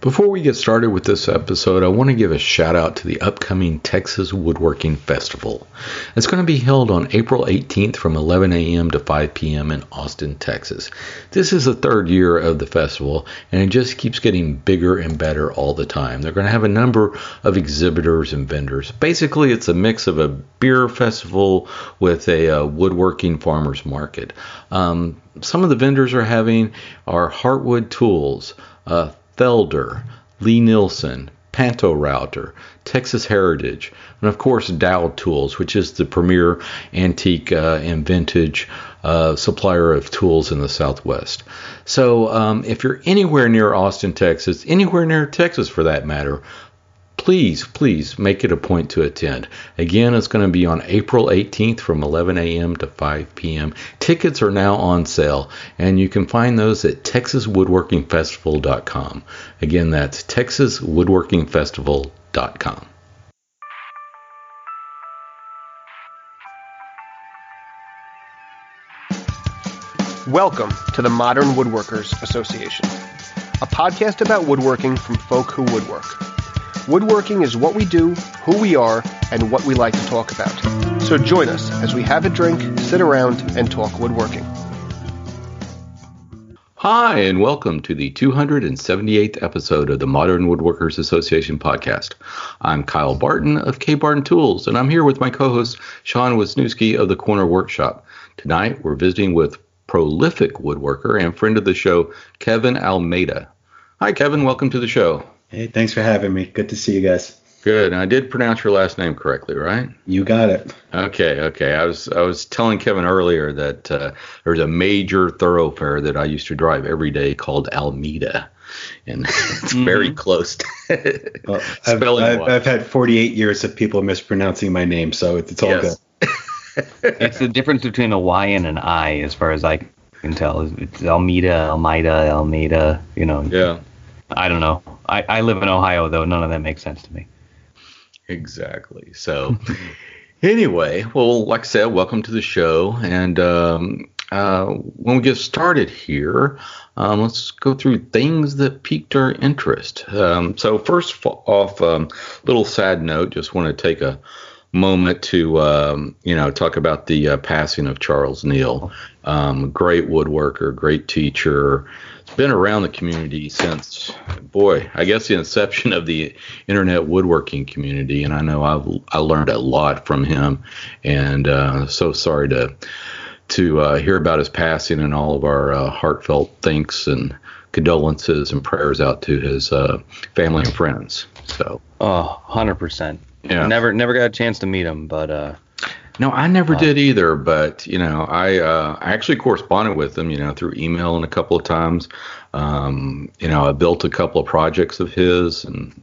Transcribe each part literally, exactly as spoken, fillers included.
Before we get started with this episode, I want to give a shout out to the upcoming Texas Woodworking Festival. It's going to be held on April eighteenth from eleven a.m. to five p.m. in Austin, Texas. This is the third year of the festival, and it just keeps getting bigger and better all the time. They're going to have a number of exhibitors and vendors. Basically, it's a mix of a beer festival with a, a woodworking farmers market. Um, some of the vendors are having are Heartwood Tools, uh, Felder, Lee Nielsen, Panto Router, Texas Heritage, and of course Dow Tools, which is the premier antique uh, and vintage uh, supplier of tools in the Southwest. So um, if you're anywhere near Austin, Texas, anywhere near Texas for that matter, please, please make it a point to attend. Again, it's going to be on April eighteenth from eleven a.m. to five p.m. Tickets are now on sale, and you can find those at Texas Woodworking Festival dot com. Again, that's Texas Woodworking Festival dot com. Welcome to the Modern Woodworkers Association, a podcast about woodworking from folk who woodwork. Woodworking is what we do, who we are, and what we like to talk about. So join us as we have a drink, sit around, and talk woodworking. Hi, and welcome to the two hundred seventy-eighth episode of the Modern Woodworkers Association podcast. I'm Kyle Barton of K Barton Tools, and I'm here with my co-host, Sean Wisniewski of the Corner Workshop. Tonight, we're visiting with prolific woodworker and friend of the show, Kevin Almeida. Hi, Kevin. Welcome to the show. Hey, thanks for having me. Good to see you guys. Good. And I did pronounce your last name correctly, right? You got it. Okay, okay. I was I was telling Kevin earlier that uh, there's a major thoroughfare that I used to drive every day called Almeida, and it's mm-hmm. very close. To well, I've, I've, I've had forty-eight years of people mispronouncing my name, so it's, it's all yes. good. It's the difference between a Y and an I, as far as I can tell. It's Almeida, Almeida, Almeida. You know. Yeah. I don't know. I, I live in Ohio, though. None of that makes sense to me. Exactly. So anyway, well, like I said, welcome to the show. And um, uh, when we get started here, um, let's go through things that piqued our interest. Um, so first off, um, little sad note, just want to take a moment to, um, you know, talk about the uh, passing of Charles Neal. Um, great woodworker, great teacher. Been around the community since, boy, I guess the inception of the internet woodworking community. And I know I've I learned a lot from him, and uh, so sorry to to uh, hear about his passing, and all of our uh, heartfelt thanks and condolences and prayers out to his uh, family and friends. So, oh, one hundred percent. Yeah, never never got a chance to meet him, but. Uh... No, I never did either, but, you know, I uh, I actually corresponded with him, you know, through email and a couple of times. Um, you know, I built a couple of projects of his, and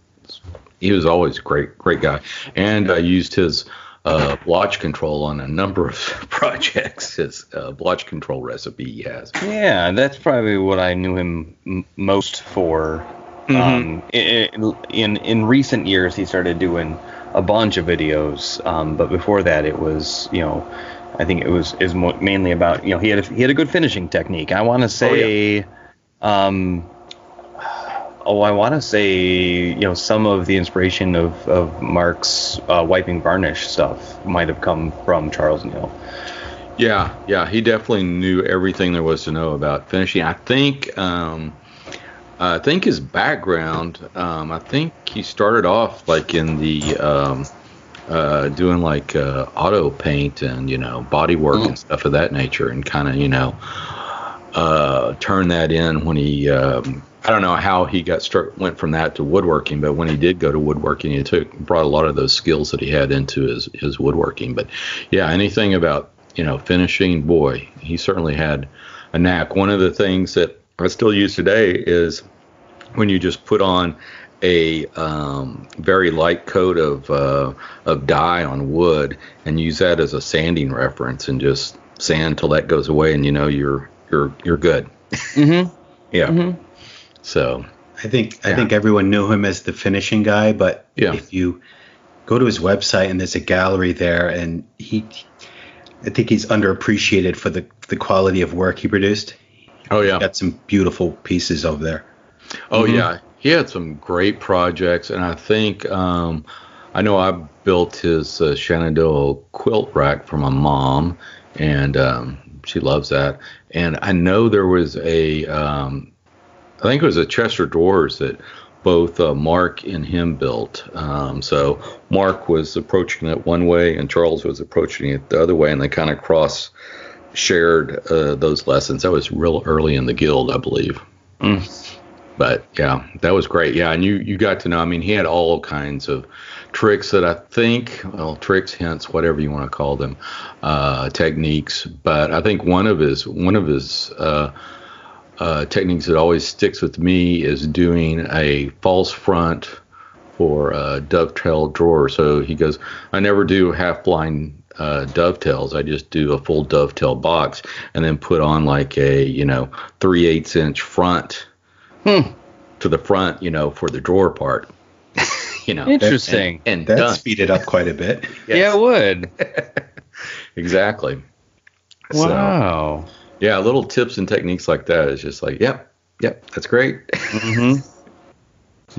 he was always a great, great guy. And I used his uh, blotch control on a number of projects, his uh, blotch control recipe he has. Yeah, that's probably what I knew him m- most for. Mm-hmm. Um, in, in in recent years, he started doing a bunch of videos, um, but before that, it was, you know, I think it was is mainly about, you know, he had a, he had a good finishing technique. I want to say, oh, yeah. um, oh, I want to say, you know, some of the inspiration of of Mark's uh, wiping varnish stuff might have come from Charles Neal. Yeah, yeah, he definitely knew everything there was to know about finishing. I think. Um, Uh, I think his background, um, I think he started off like in the, um, uh, doing like uh, auto paint and, you know, body work mm. and stuff of that nature, and kind of, you know, uh, turned that in when he, um, I don't know how he got struck, went from that to woodworking, but when he did go to woodworking, he took, brought a lot of those skills that he had into his, his woodworking. But yeah, anything about, you know, finishing, boy, he certainly had a knack. One of the things that I still use today is when you just put on a um, very light coat of uh, of dye on wood and use that as a sanding reference, and just sand till that goes away, and you know you're you're you're good. Mm-hmm. Yeah. Mm-hmm. So I think I yeah. think everyone knew him as the finishing guy, but yeah. if you go to his website, and there's a gallery there, and he, I think he's underappreciated for the the quality of work he produced. Oh, yeah. Got some beautiful pieces over there. Oh, mm-hmm. yeah. he had some great projects, and I think um, I know I built his uh, Shenandoah quilt rack for my mom, and um, she loves that. And I know there was a, um, I think it was a Chester Doors that both uh, Mark and him built. Um, so Mark was approaching it one way, and Charles was approaching it the other way, and they kind of cross shared uh, those lessons. That was real early in the guild, I believe. Mm. But yeah, that was great. Yeah, and you you got to know, I mean, he had all kinds of tricks that I think, well, tricks, hints, whatever you want to call them, uh, techniques. But I think one of his one of his uh, uh, techniques that always sticks with me is doing a false front for a dovetail drawer. So he goes, I never do half blind uh, dovetails. I just do a full dovetail box and then put on like a, you know, three eighths inch front. Hmm. To the front, you know, for the drawer part. You know, interesting. And, and that speed it up quite a bit. Yes. Yeah, it would. Exactly. Wow. So, yeah, little tips and techniques like that is just like, yep, yep, that's great. Mm-hmm.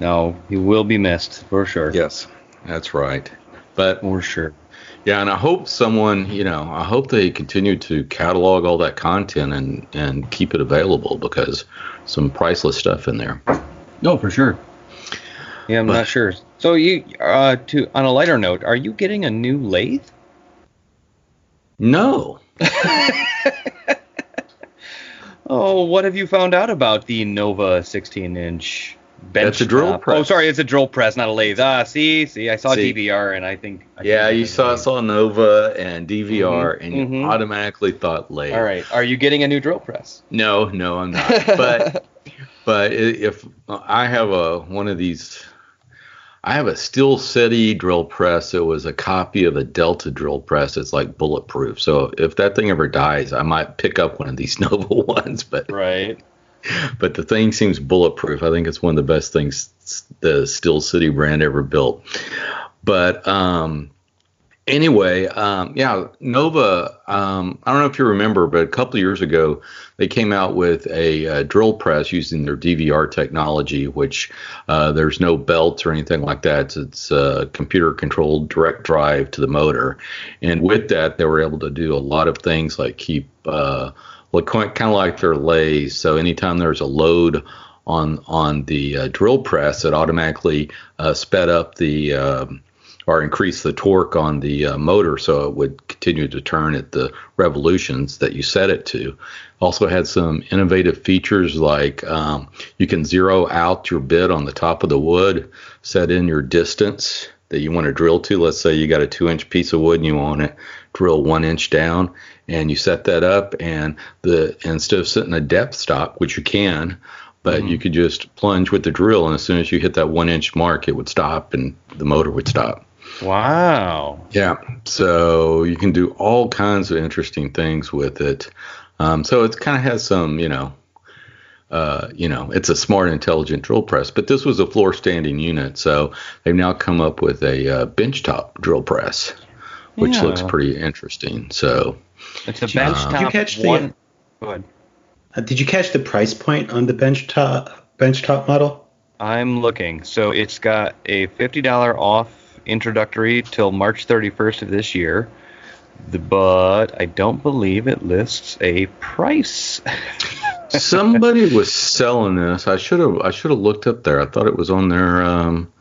No, you will be missed for sure. Yes, that's right. But for sure. Yeah, and I hope someone, you know, I hope they continue to catalog all that content and, and keep it available, because some priceless stuff in there. No, for sure. Yeah, I'm but, not sure. So you, uh, to on a lighter note, are you getting a new lathe? No. Oh, what have you found out about the Nova sixteen inch? That's a drill top. press. Oh, sorry, it's a drill press, not a lathe. Ah, see, see, I saw see. D V R, and I think. I yeah, you saw saw Nova and D V R, mm-hmm, and you mm-hmm. automatically thought lathe. All right, are you getting a new drill press? No, no, I'm not. But but if I have a one of these, I have a Steel City drill press. It was a copy of a Delta drill press. It's like bulletproof. So if that thing ever dies, I might pick up one of these Nova ones. But right. But the thing seems bulletproof. I think it's one of the best things the Steel City brand ever built. But um, anyway, um, yeah, Nova, um, I don't know if you remember, but a couple of years ago, they came out with a uh, drill press using their D V R technology, which uh, there's no belts or anything like that. It's, it's uh, computer-controlled direct drive to the motor. And with that, they were able to do a lot of things like keep uh, – Well, kind of like their lathes. So anytime there's a load on on the uh, drill press, it automatically uh, sped up the uh, or increased the torque on the uh, motor, so it would continue to turn at the revolutions that you set it to. Also had some innovative features like um, you can zero out your bit on the top of the wood, set in your distance that you want to drill to. Let's say you got a two inch piece of wood and you want to drill one inch down, and you set that up, and the instead of setting a depth stop, which you can, but mm-hmm. you could just plunge with the drill, and as soon as you hit that one inch mark, it would stop, and the motor would stop. Wow. Yeah. So you can do all kinds of interesting things with it. Um, so it kind of has some, you know, Uh, you know, it's a smart, intelligent drill press, but this was a floor standing unit. So they've now come up with a uh, benchtop drill press, which yeah. looks pretty interesting. So it's a benchtop. Did you catch the, one. Go ahead. Uh, did you catch the price point on the benchtop benchtop model? I'm looking. So it's got a fifty dollars off introductory till March thirty-first of this year. The, but I don't believe it lists a price. Somebody was selling this. I should have I should have looked up there. I thought it was on their um,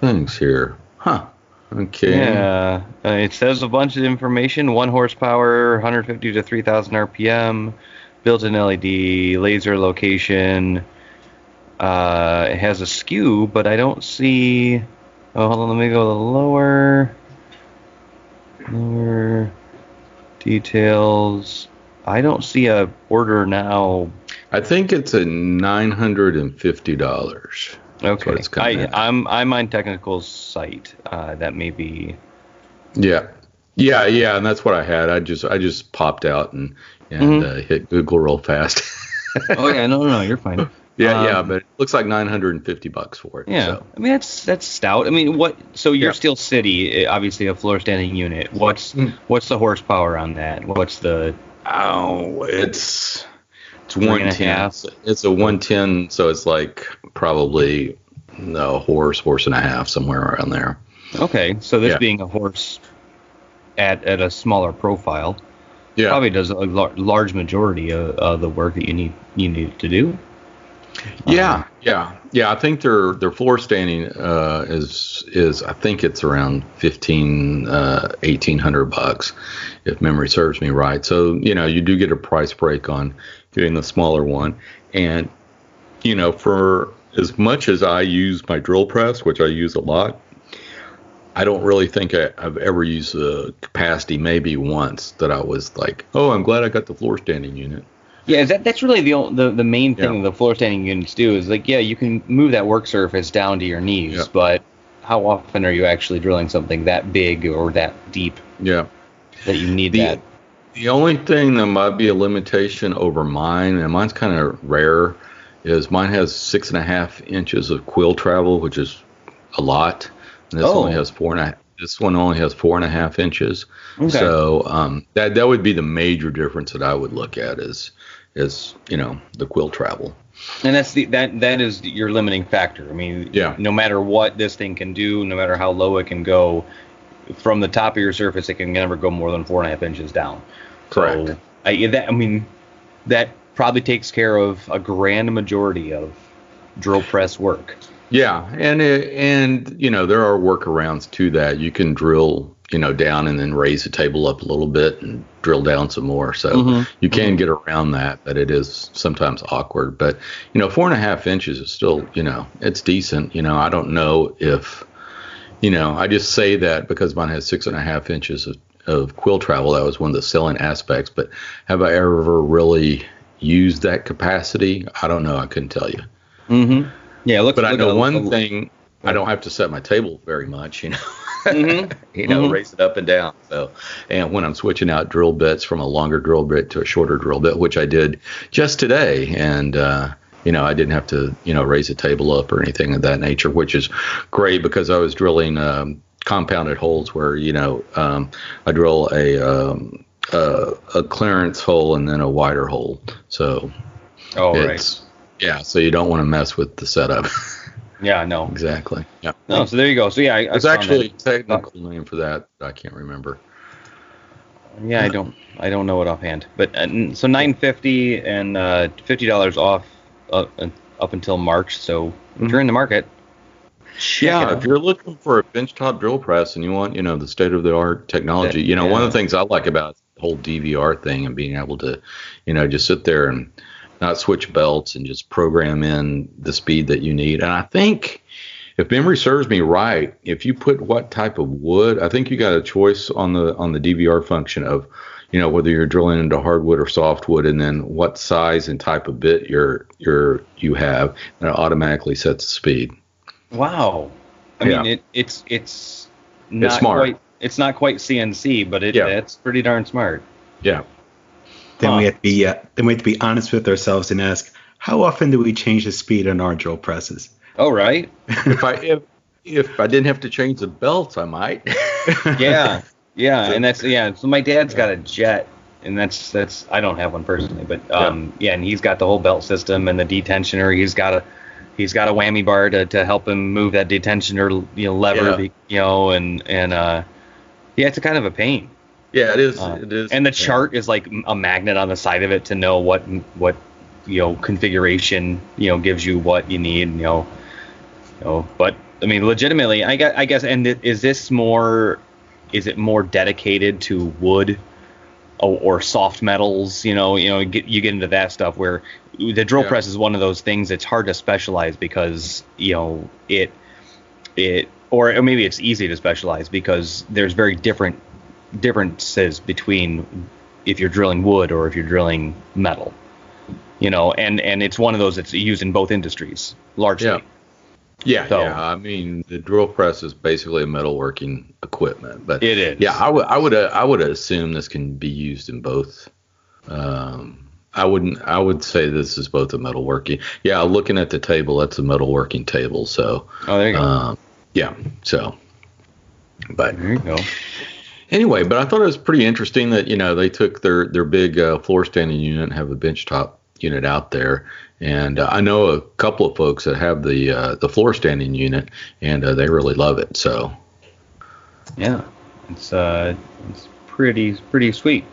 things here. Huh. Okay. Yeah. Uh, it says a bunch of information. One horsepower, one hundred fifty to three thousand R P M, built-in L E D, laser location. Uh, it has a S K U, but I don't see... Oh, hold on. Let me go a little lower. Lower. Details... I don't see a order now. I think it's a nine hundred and fifty dollars. Okay, I, I'm I'm on Technical's site. Uh, that may be. Yeah, yeah, yeah, and that's what I had. I just I just popped out and and mm-hmm. uh, hit Google real fast. Oh yeah, no, no, no, you're fine. Yeah, um, yeah, but it looks like nine hundred and fifty bucks for it. Yeah, so. I mean that's that's stout. I mean what? So you're yeah. Steel City, obviously a floor standing unit. What's mm. what's the horsepower on that? What's the Oh, it's It's one ten. It's a one ten, so it's like probably a horse, horse and a half, somewhere around there. Okay, so this yeah. being a horse at at a smaller profile, yeah. probably does a lar- large majority of uh, the work that you need you need to do. Yeah, uh, yeah, yeah. I think their their floor standing uh, is is I think it's around fifteen uh, eighteen hundred bucks, if memory serves me right. So you know you do get a price break on getting the smaller one, and you know for as much as I use my drill press, which I use a lot, I don't really think I, I've ever used the capacity. Maybe once that I was like, oh, I'm glad I got the floor standing unit. Yeah, that that's really the the, the main thing yeah. the floor standing units do is like, yeah, you can move that work surface down to your knees, yeah. but how often are you actually drilling something that big or that deep? Yeah, that you need the, that. The only thing that might be a limitation over mine, and mine's kind of rare, is mine has six and a half inches of quill travel, which is a lot. And this oh. only has four and a half. This one only has four and a half inches. Okay. So um, that that would be the major difference that I would look at is is you know the quill travel. And that's the that that is your limiting factor. I mean, yeah. no matter what this thing can do, no matter how low it can go, from the top of your surface, it can never go more than four and a half inches down. Correct. So I that I mean that probably takes care of a grand majority of drill press work. Yeah, and it, and you know there are workarounds to that. You can drill, you know, down and then raise the table up a little bit and drill down some more. So mm-hmm. you can mm-hmm. get around that, but it is sometimes awkward. But you know, four and a half inches is still, you know, it's decent. You know, I don't know if, you know, I just say that because mine has six and a half inches of, of quill travel. That was one of the selling aspects. But have I ever really used that capacity? I don't know. I couldn't tell you. Mm-hmm. Yeah, look, but look, I know look, one look, thing. I don't have to set my table very much, you know. Mm-hmm. you know, mm-hmm. raise it up and down. So, and when I'm switching out drill bits from a longer drill bit to a shorter drill bit, which I did just today, and uh, you know, I didn't have to, you know, raise the table up or anything of that nature, which is great because I was drilling um, compounded holes where you know um, I drill a um, uh, a clearance hole and then a wider hole. So, oh right. Yeah, so you don't want to mess with the setup. Yeah, no. Exactly. Yeah. No, so there you go. So yeah, I, there's I actually that. a technical name for that. I can't remember. Yeah, yeah. I don't. I don't know it offhand. But uh, so nine fifty and uh, fifty dollars off uh, up until March. So mm-hmm. if you're in the market. Yeah, if you're looking for a benchtop drill press and you want, you know, the state of the art technology, that, you know, yeah. one of the things I like about the whole D V R thing and being able to, you know, just sit there and not switch belts and just program in the speed that you need. And I think, if memory serves me right, if you put what type of wood, I think you got a choice on the on the D V R function of, you know, whether you're drilling into hardwood or softwood, and then what size and type of bit you're you're you have, and it automatically sets the speed. Wow, I yeah. mean it, it's it's not it's smart. Quite it's not quite C N C, but it, yeah. it's pretty darn smart. Yeah. Then huh. we have to be uh, then we have to be honest with ourselves and ask, how often do we change the speed on our drill presses? Oh right. if I if, if I didn't have to change the belts, I might. yeah, yeah, and that's yeah. So my dad's got a Jet, and that's that's I don't have one personally, but um yeah, yeah and he's got the whole belt system and the detensioner. He's got a he's got a whammy bar to, to help him move that detensioner you know, lever, yeah. you know, and and uh yeah, it's a kind of a pain. Yeah, it is. Uh, it is. And the chart is like a magnet on the side of it to know what what you know configuration you know gives you what you need. You know, you know. But I mean, legitimately, I guess. I guess. And th- is this more? Is it more dedicated to wood or, or soft metals? You know, you know, get, you get into that stuff where the drill yeah. press is one of those things that's hard to specialize because you know it it or, or maybe it's easy to specialize because there's very different. differences between if you're drilling wood or if you're drilling metal, you know, and, and it's one of those that's used in both industries largely. Yeah. Yeah, so, yeah. I mean, the drill press is basically a metalworking equipment, but it is. Yeah. I would, I would, uh, I would assume this can be used in both. Um, I wouldn't, I would say this is both a metalworking. Yeah. Looking at the table, that's a metalworking table. So, oh, there you go. Um, yeah. So, but there you go. Anyway, but I thought it was pretty interesting that, you know, they took their, their big uh, floor standing unit and have a benchtop unit out there. And uh, I know a couple of folks that have the uh, the floor standing unit, and uh, they really love it. So, yeah, it's uh, it's pretty pretty sweet.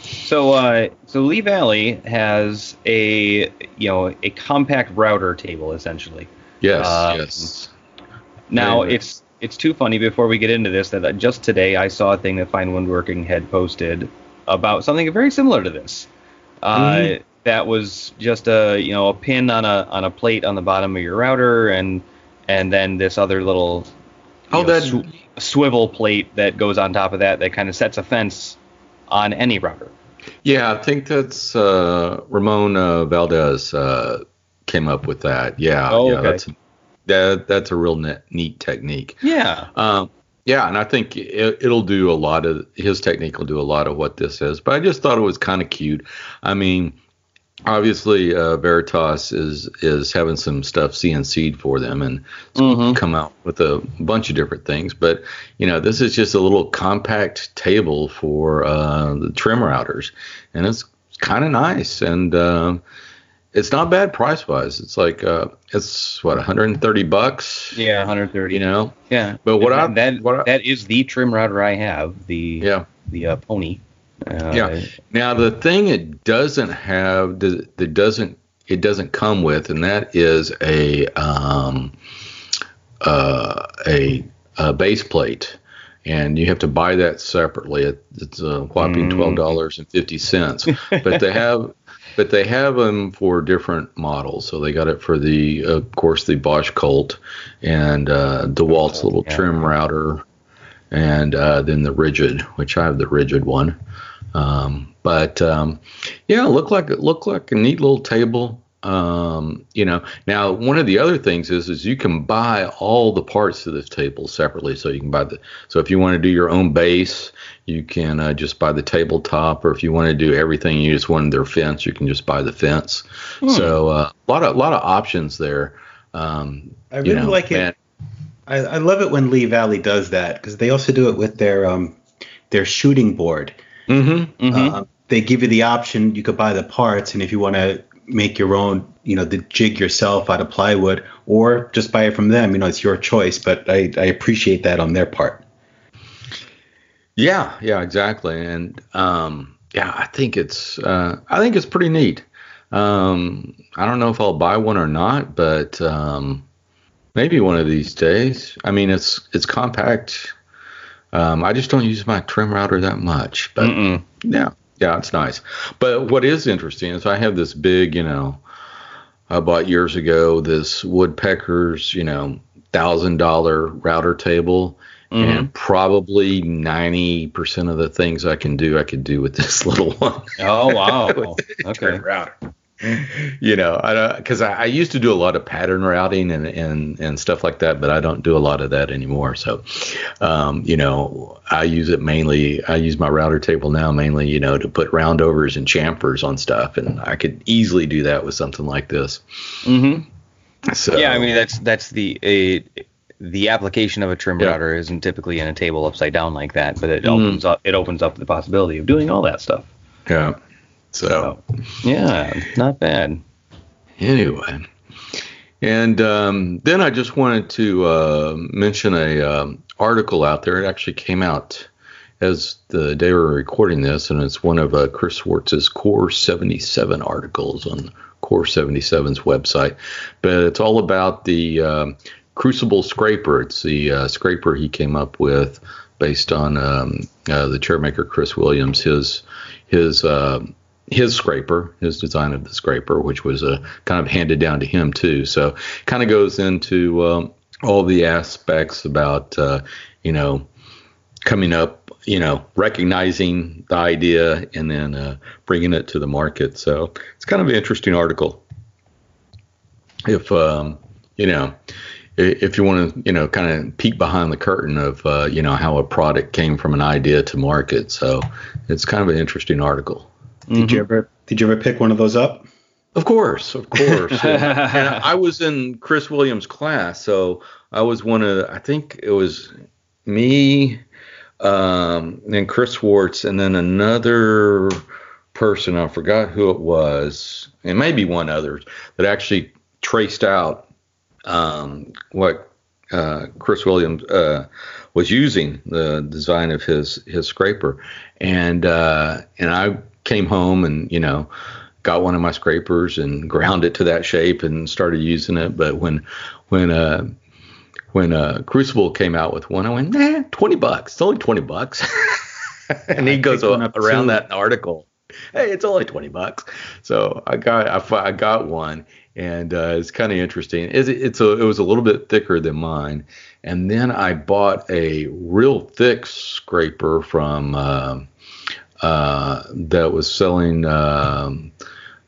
So, uh, so Lee Valley has a you know a compact router table essentially. Yes. Uh, yes. Now yeah. it's it's too funny. Before we get into this, that just today I saw a thing that Fine Woodworking had posted about something very similar to this. Uh, mm-hmm. That was just a you know a pin on a on a plate on the bottom of your router, and and then this other little oh, know, that... sw- swivel plate that goes on top of that that kind of sets a fence on any router. Yeah, I think that's uh, Ramon uh, Valdez uh, came up with that. Yeah, oh, yeah, okay. that's that, that's a real ne- neat technique. Yeah. Um, Yeah, and I think it, it'll do a lot of – his technique will do a lot of what this is. But I just thought it was kind of cute. I mean, obviously uh, Veritas is is having some stuff C N C'd for them and mm-hmm. come out with a bunch of different things. But, you know, this is just a little compact table for uh, the trim routers. And it's kind of nice. And uh, it's not bad price-wise. It's like uh, – it's what one hundred thirty bucks. Yeah, one hundred thirty. You know. Yeah. But what I, that what I, that is the trim router I have. The yeah. the uh, pony. Uh, yeah. Now the thing it doesn't have that doesn't it doesn't come with, and that is a um uh a, a base plate, and you have to buy that separately. It, it's a whopping mm. twelve dollars and fifty cents. But they have. But they have them for different models. So they got it for the, of course, the Bosch Colt and uh, DeWalt's little yeah. trim router, and uh, then the Rigid, which I have the Rigid one. Um, but um, yeah, look like it looked like a neat little table. Um, you know, now one of the other things is is you can buy all the parts of this table separately. So you can buy the. So if you want to do your own base, you can uh, just buy the tabletop, or if you want to do everything, you just want their fence, you can just buy the fence. Hmm. So a uh, lot of lot of options there. Um, I really you know, like man. it. I, I love it when Lee Valley does that, because they also do it with their um their shooting board. Mm-hmm, mm-hmm. Uh, they give you the option. You could buy the parts, and if you want to make your own, you know, the jig yourself out of plywood, or just buy it from them. You know, it's your choice, but I, I appreciate that on their part. Yeah, yeah, exactly. And, um, yeah, I think it's, uh, I think it's pretty neat. Um, I don't know if I'll buy one or not, but, um, maybe one of these days. I mean, it's, it's compact. Um, I just don't use my trim router that much, but Mm-mm. yeah. Yeah, it's nice. But what is interesting is I have this big, you know, I bought years ago this Woodpecker's, you know, one thousand dollars router table. Mm-hmm. And probably ninety percent of the things I can do, I could do with this little one. Oh, wow. Okay. Router. You know, I don't, because I, I used to do a lot of pattern routing and, and, and stuff like that, but I don't do a lot of that anymore. So, um, you know, I use it mainly. I use my router table now mainly, you know, to put roundovers and chamfers on stuff, and I could easily do that with something like this. Mm-hmm. So yeah, I mean that's that's the a, the application of a trim yeah. router isn't typically in a table upside down like that, but it mm. opens up it opens up the possibility of doing all that stuff. Yeah. So, oh, yeah, not bad. Anyway, and um, then I just wanted to uh, mention a um, article out there. It actually came out as the day we were recording this, and it's one of uh, Chris Schwartz's Core seventy-seven articles on Core seventy-seven's website. But it's all about the um, Crucible scraper. It's the uh, scraper he came up with based on um, uh, the chairmaker Chris Williams. His his uh, his scraper, his design of the scraper, which was uh, kind of handed down to him too. So kind of goes into um, all the aspects about, uh, you know, coming up, you know, recognizing the idea and then uh, bringing it to the market. So it's kind of an interesting article. If, um, you know, if you want to, you know, kind of peek behind the curtain of, uh, you know, how a product came from an idea to market. So it's kind of an interesting article. Did mm-hmm. you ever did you ever pick one of those up? Of course, of course. and, and I was in Chris Williams' class, so I was one of I think it was me, um, and Chris Schwartz, and then another person, I forgot who it was, and maybe one other, that actually traced out um, what uh, Chris Williams uh, was using, the design of his his scraper. And uh, and I came home and, you know, got one of my scrapers and ground it to that shape and started using it. But when when uh, when uh, Crucible came out with one, I went, nah, twenty bucks. It's only twenty bucks. And yeah, he goes on, around too. That in the article. Hey, it's only twenty bucks. So I got I, I got one, and uh, it's kind of interesting. It's, it's a it was a little bit thicker than mine, and then I bought a real thick scraper from uh, uh, that was selling um,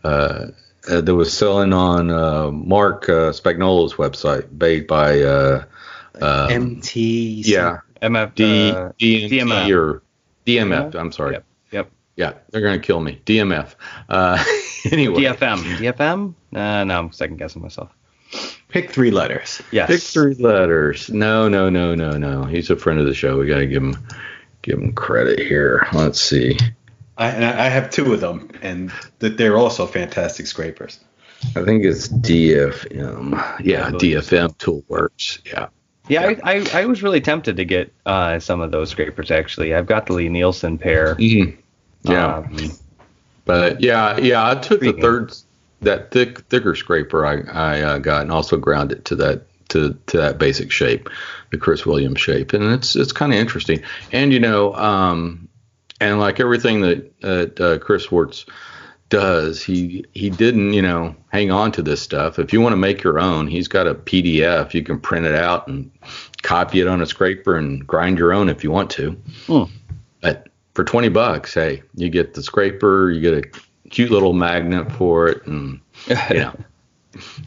uh, uh, that was selling on uh, Mark uh, Spagnolo's website, made by uh, um, M T, yeah, M F D, uh, D M T or D M F. I'm sorry. Yep. Yep. Yeah, they're going to kill me. D M F. Uh, anyway. D F M. D F M? Uh, no, I'm second guessing myself. Pick three letters. Yes. Pick three letters. No, no, no, no, no. He's a friend of the show. We got to give him give him credit here. Let's see. I, I have two of them, and they're also fantastic scrapers. I think it's D F M. Yeah, D F M Toolworks. Yeah. Yeah, yeah. I, I I was really tempted to get uh, some of those scrapers, actually. I've got the Lee Nielsen pair. Mm-hmm. Yeah, um, but yeah, yeah, I took the third, that thick, thicker scraper I, I uh, got, and also ground it to that to, to that basic shape, the Chris Williams shape, and it's it's kind of interesting. And you know, um, and like everything that uh, uh, Chris Schwartz does, he he didn't you know hang on to this stuff. If you want to make your own, he's got a P D F. You can print it out and copy it on a scraper and grind your own if you want to. Hmm. But for twenty bucks, hey, you get the scraper, you get a cute little magnet for it, and, you know,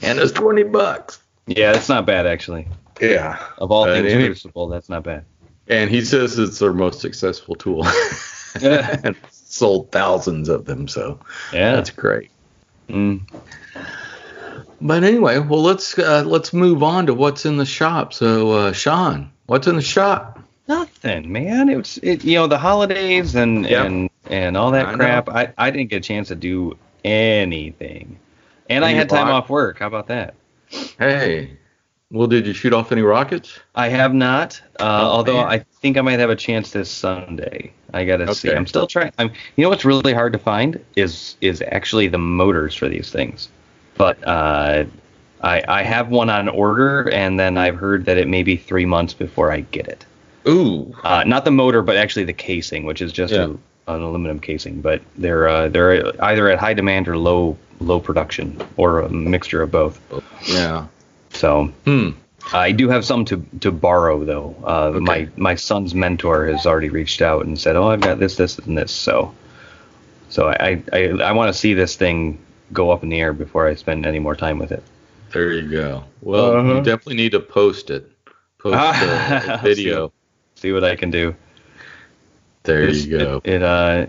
and it's twenty bucks. Yeah, that's not bad, actually. Yeah. Of all uh, things Crucible, that's not bad. And he says it's their most successful tool. And sold thousands of them, so yeah, that's great. Mm. But anyway, well, let's uh, let's move on to what's in the shop. So, uh, Sean, what's in the shop? Nothing, man. It was, it, you know, the holidays and yep. and, and all that I crap. I, I didn't get a chance to do anything. And, and I had time off work. How about that? Hey. Well, did you shoot off any rockets? I have not. Uh, oh, although man. I think I might have a chance this Sunday. I got to okay. see. I'm still trying. I'm, you know what's really hard to find is is actually the motors for these things. But uh, I I have one on order, and then I've heard that it may be three months before I get it. Ooh. Uh, not the motor, but actually the casing, which is just yeah. a, an aluminum casing. But they're uh, they're either at high demand or low low production, or a mixture of both. Yeah. So hmm. I do have some to, to borrow, though. Uh, okay. My my son's mentor has already reached out and said, "Oh, I've got this, this, and this." So so I I, I want to see this thing go up in the air before I spend any more time with it. There you go. Well, uh-huh. You definitely need to post it. Post a, a video. See what I can do. There it's, you go. It, it uh,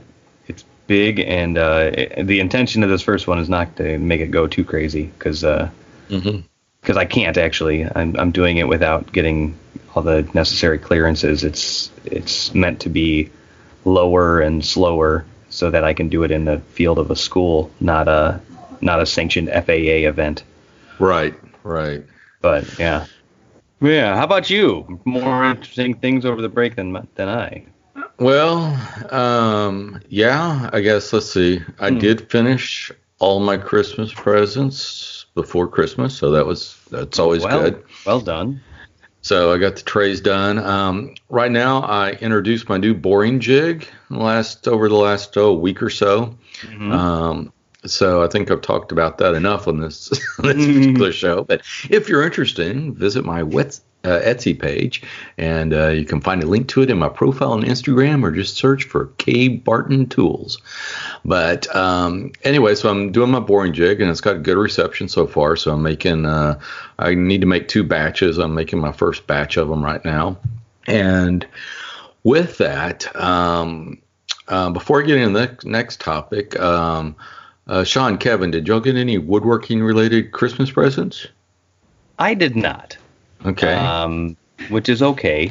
it's big, and uh, it, the intention of this first one is not to make it go too crazy, because uh, mm-hmm. I can't actually. I'm I'm doing it without getting all the necessary clearances. It's it's meant to be lower and slower so that I can do it in the field of a school, not a not a sanctioned F A A event. Right, right. But yeah. Yeah, how about you? More interesting things over the break than than I. Well, um, yeah, I guess, let's see. I hmm. did finish all my Christmas presents before Christmas, so that was that's always well, good. Well done. So I got the trays done. Um, right now, I introduced my new boring jig last over the last oh, week or so. Mm-hmm. Um So I think I've talked about that enough on this, on this particular show. But if you're interested, visit my Wets, uh, Etsy page, and uh, you can find a link to it in my profile on Instagram, or just search for K Barton Tools. But um, anyway, so I'm doing my boring jig, and it's got good reception so far. So I'm making uh, – I need to make two batches. I'm making my first batch of them right now. And with that, um, uh, before I get into the next topic um, – Uh, Sean, Kevin, did y'all get any woodworking-related Christmas presents? I did not. Okay. Um, which is okay.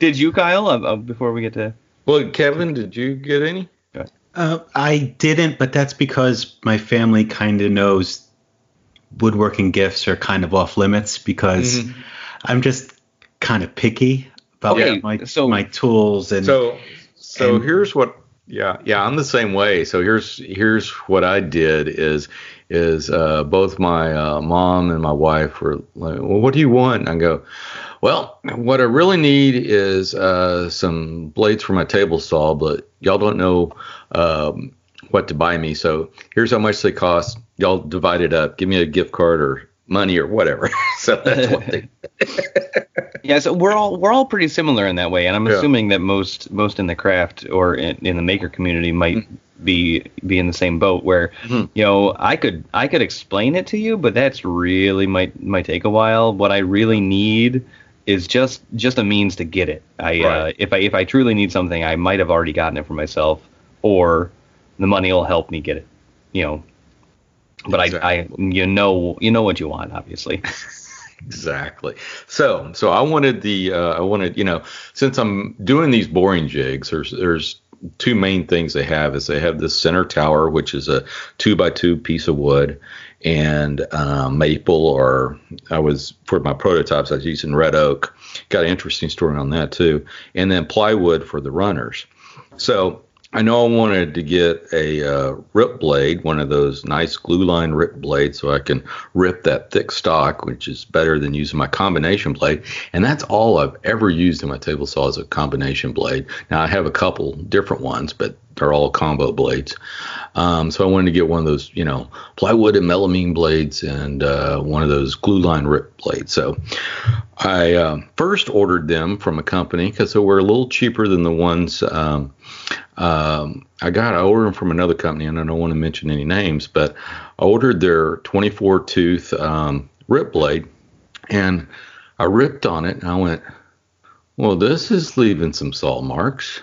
Did you, Kyle, uh, before we get to... Well, Kevin, did you get any? Uh, I didn't, but that's because my family kind of knows woodworking gifts are kind of off limits because mm-hmm. I'm just kind of picky about okay, my so, my tools. And so so and, here's what. Yeah, yeah, I'm the same way. So here's here's what I did is is uh, both my uh, mom and my wife were like, well, what do you want? And I go, well, what I really need is uh, some blades for my table saw, but y'all don't know um, what to buy me. So here's how much they cost. Y'all divide it up. Give me a gift card or money or whatever. So that's what they. Yeah, so we're all we're all pretty similar in that way, and I'm yeah. assuming that most most in the craft or in, in the maker community might mm-hmm. be be in the same boat where mm-hmm. you know I could I could explain it to you, but that's really might might take a while. What I really need is just just a means to get it. I right. uh, if I if I truly need something, I might have already gotten it for myself, or the money will help me get it. You know, but exactly. I I you know you know what you want, obviously. Exactly. So, so I wanted the, uh, I wanted, you know, since I'm doing these boring jigs, there's, there's two main things they have is they have this center tower, which is a two by two piece of wood and, uh, maple, or I was for my prototypes, I was using red oak. Got an interesting story on that too. And then plywood for the runners. So I know I wanted to get a uh, rip blade, one of those nice glue line rip blades, so I can rip that thick stock, which is better than using my combination blade. And that's all I've ever used in my table saw is a combination blade. Now, I have a couple different ones, but they're all combo blades. Um, so I wanted to get one of those, you know, plywood and melamine blades and uh, one of those glue line rip blades. So I uh, first ordered them from a company because they were a little cheaper than the ones um, um, I got. I ordered them from another company, and I don't want to mention any names, but I ordered their twenty-four tooth um, rip blade, and I ripped on it, and I went, well, this is leaving some saw marks.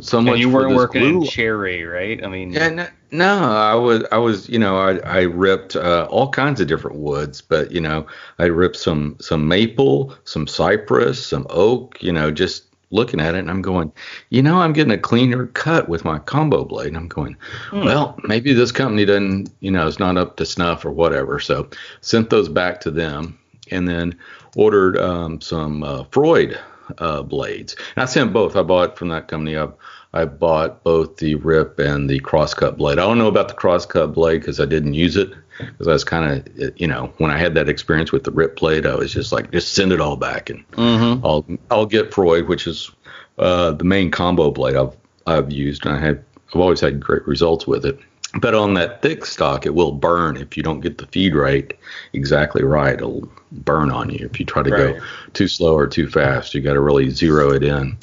So much. And you weren't working glue. In cherry, right? I mean, yeah, no, no, I was, I was, you know, I, I ripped uh, all kinds of different woods, but you know, I ripped some, some maple, some cypress, some oak. You know, just looking at it, and I'm going, you know, I'm getting a cleaner cut with my combo blade. And I'm going, hmm. well, maybe this company doesn't, you know, it's not up to snuff or whatever. So sent those back to them, and then ordered um, some uh, Freud. Uh, blades. And I sent both. I bought from that company. I I bought both the rip and the crosscut blade. I don't know about the crosscut blade because I didn't use it because I was kind of, you know, when I had that experience with the rip blade, I was just like, just send it all back and mm-hmm. I'll I'll get Freud, which is uh, the main combo blade I've I've used, and I have I've always had great results with it. But on that thick stock, it will burn if you don't get the feed rate exactly right. It'll burn on you if you try to right. go too slow or too fast. You got to really zero it in.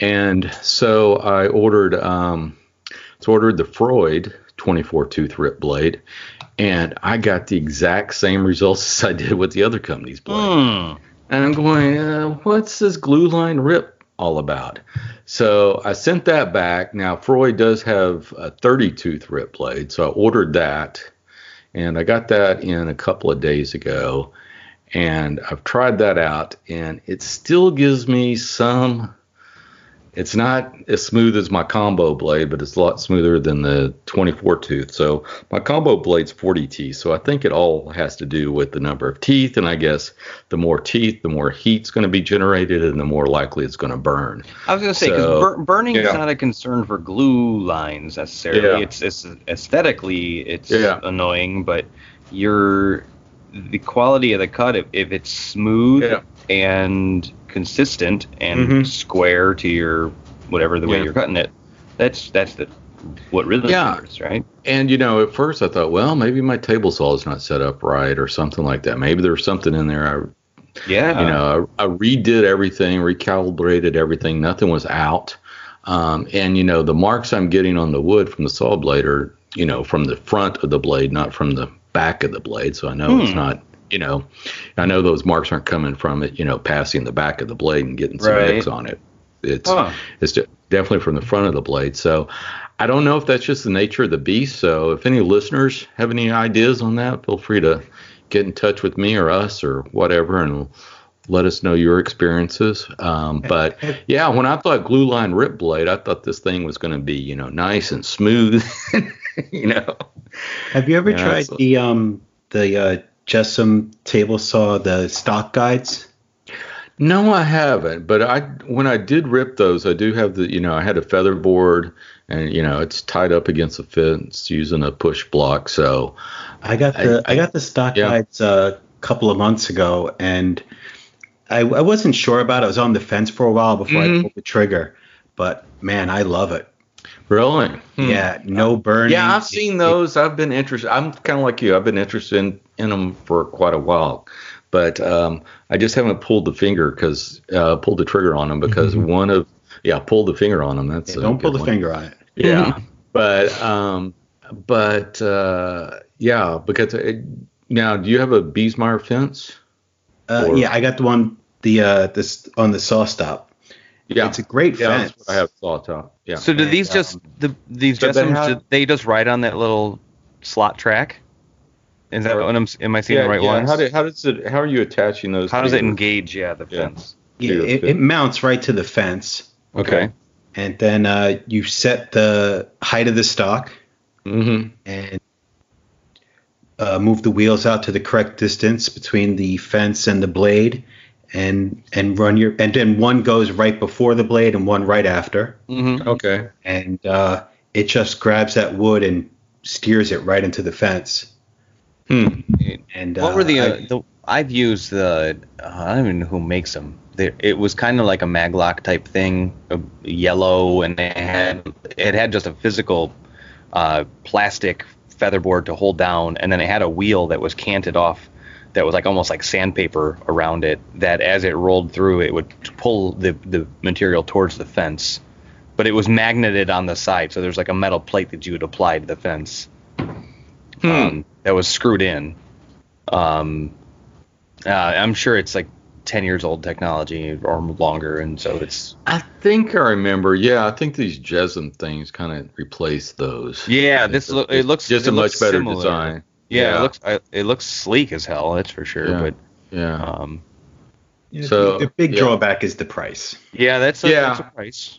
And so I ordered, um, so ordered the Freud twenty-four tooth rip blade, and I got the exact same results as I did with the other company's blade. Mm. And I'm going, uh, what's this glue line rip all about? So I sent that back. Now Freud does have a thirty tooth rip blade, so I ordered that, and I got that in a couple of days ago, and I've tried that out, and it still gives me some. It's not as smooth as my combo blade, but it's a lot smoother than the twenty-four tooth. So my combo blade's forty teeth. So I think it all has to do with the number of teeth. And I guess the more teeth, the more heat's going to be generated and the more likely it's going to burn. I was going to say, because so, bur- burning yeah. is not a concern for glue lines necessarily. Yeah. It's, it's aesthetically, it's yeah. annoying, but your the quality of the cut, if, if it's smooth yeah. and consistent and mm-hmm. square to your whatever the way yeah. you're cutting it, that's that's the what really yeah. matters, right? And you know, at first I thought, well, maybe my table saw is not set up right or something like that. Maybe there's something in there. I yeah you know I, I redid everything, recalibrated everything, nothing was out, um and you know the marks I'm getting on the wood from the saw blade are, you know, from the front of the blade, not from the back of the blade. So I know hmm. it's not, you know, I know those marks aren't coming from it, you know, passing the back of the blade and getting some right. X on it. It's huh. it's definitely from the front of the blade. So I don't know if that's just the nature of the beast. So if any listeners have any ideas on that, feel free to get in touch with me or us or whatever, and let us know your experiences. Um, but yeah, when I thought glue line rip blade, I thought this thing was going to be, you know, nice and smooth, you know. Have you ever yeah, tried so. the, um, the, uh, Jessam table saw, the stock guides? No, I haven't. But I, when I did rip those, I do have the, you know, I had a feather board, and you know, it's tied up against the fence using a push block. So I got the, I, I got the stock yeah. guides a couple of months ago, and I, I wasn't sure about it. I was on the fence for a while before mm-hmm. I pulled the trigger. But man, I love it. Really? Hmm. Yeah, no burning. Yeah, I've seen those. I've been interested. I'm kind of like you. I've been interested in, in them for quite a while. But um, I just haven't pulled the finger because uh, pulled the trigger on them because mm-hmm. one of yeah pulled the finger on them. That's yeah, don't pull the one. finger on it. Yeah, but um, but uh, yeah, because it, now do you have a Biesmeyer fence? Uh, yeah, I got the one the uh, this on the saw stop. Yeah, it's a great yeah, fence. That's what I have saw top. Yeah. So do these um, just the these so Jessams, they, have, do they just ride on that little slot track? Is that what I'm? Am I seeing yeah, the right yeah. ones? How, do, how does it? How are you attaching those? How does it engage? Yeah, the yeah. fence. Yeah, it, it mounts right to the fence. Okay. And then uh, you set the height of the stock mm-hmm. and uh, move the wheels out to the correct distance between the fence and the blade. And and run your and then one goes right before the blade and one right after. Mm-hmm. Okay. And uh, it just grabs that wood and steers it right into the fence. Hmm. And what uh, were the, uh, I, the? I've used the. Uh, I don't even know who makes them. They, it was kind of like a Maglock type thing, uh, yellow, and it had it had just a physical uh, plastic featherboard to hold down, and then it had a wheel that was canted off. That was like almost like sandpaper around it. That as it rolled through, it would pull the, the material towards the fence, but it was magneted on the side. So there's like a metal plate that you would apply to the fence hmm. um, that was screwed in. Um, uh, I'm sure it's like ten years old technology or longer, and so it's. I think I remember. Yeah, I think these Jessam things kind of replace those. Yeah, this lo- it looks just it a looks much better similar. design. Yeah, yeah, it looks it looks sleek as hell, that's for sure. Yeah. But yeah, um, so the big yeah. drawback is the price. Yeah, that's a, yeah. that's a price.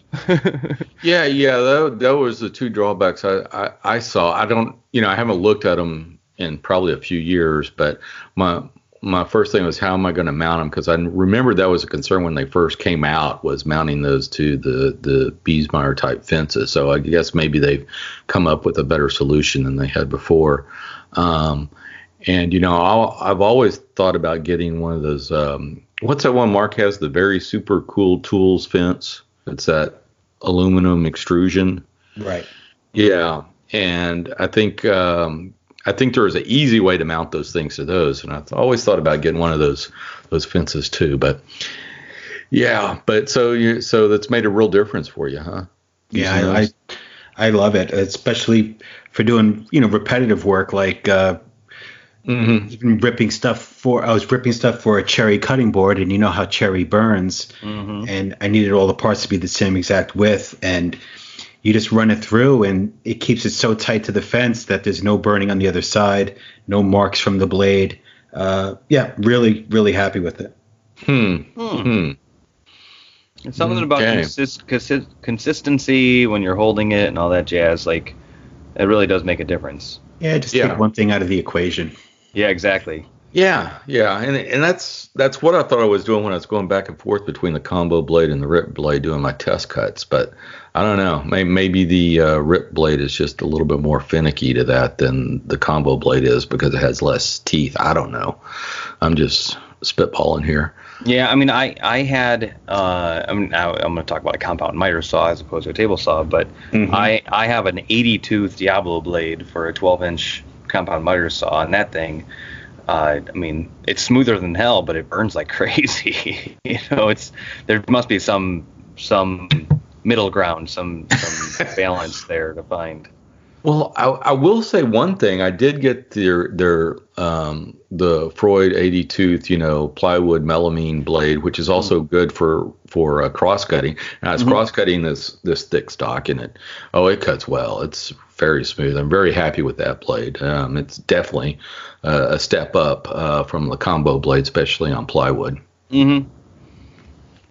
yeah, yeah, that, that was the two drawbacks I, I, I saw. I don't, you know, I haven't looked at them in probably a few years, but my my first thing was how am I going to mount them? Because I remember that was a concern when they first came out was mounting those to the, the Biesmeyer type fences. So I guess maybe they've come up with a better solution than they had before. Um, and you know, I'll, I've always thought about getting one of those, um, what's that one Mark has, the very super cool tools fence. It's that aluminum extrusion. Right. Yeah. And I think, um, I think there is an easy way to mount those things to those. And I've always thought about getting one of those, those fences too, but yeah, but so you, so that's made a real difference for you, huh? Yeah. I, I, I love it, especially for doing, you know, repetitive work like uh, mm-hmm. even ripping stuff for. I was ripping stuff for a cherry cutting board, and you know how cherry burns, mm-hmm. and I needed all the parts to be the same exact width, and you just run it through, and it keeps it so tight to the fence that there's no burning on the other side, no marks from the blade. Uh, yeah, really, really happy with it. Hmm. Hmm. It's something about okay. consist, consist, consistency when you're holding it and all that jazz. Like, it really does make a difference. Yeah, just yeah. take one thing out of the equation. Yeah, exactly. Yeah, yeah, and and that's that's what I thought I was doing when I was going back and forth between the combo blade and the rip blade doing my test cuts. But I don't know, maybe, maybe the uh, rip blade is just a little bit more finicky to that than the combo blade is because it has less teeth. I don't know. I'm just spitballing here. Yeah, I mean, I I had uh, I mean, I, I'm going to talk about a compound miter saw as opposed to a table saw, but mm-hmm. I I have an eighty tooth Diablo blade for a twelve inch compound miter saw, and that thing, uh, I mean, it's smoother than hell, but it burns like crazy. You know, it's there must be some some middle ground, some some balance there to find. Well, I, I will say one thing. I did get their their um, the Freud eighty tooth, you know, plywood melamine blade, which is also good for for uh, cross cutting. And I was mm-hmm. cross cutting this this thick stock, and it oh, it cuts well. It's very smooth. I'm very happy with that blade. Um, it's definitely uh, a step up uh, from the combo blade, especially on plywood. Mm-hmm.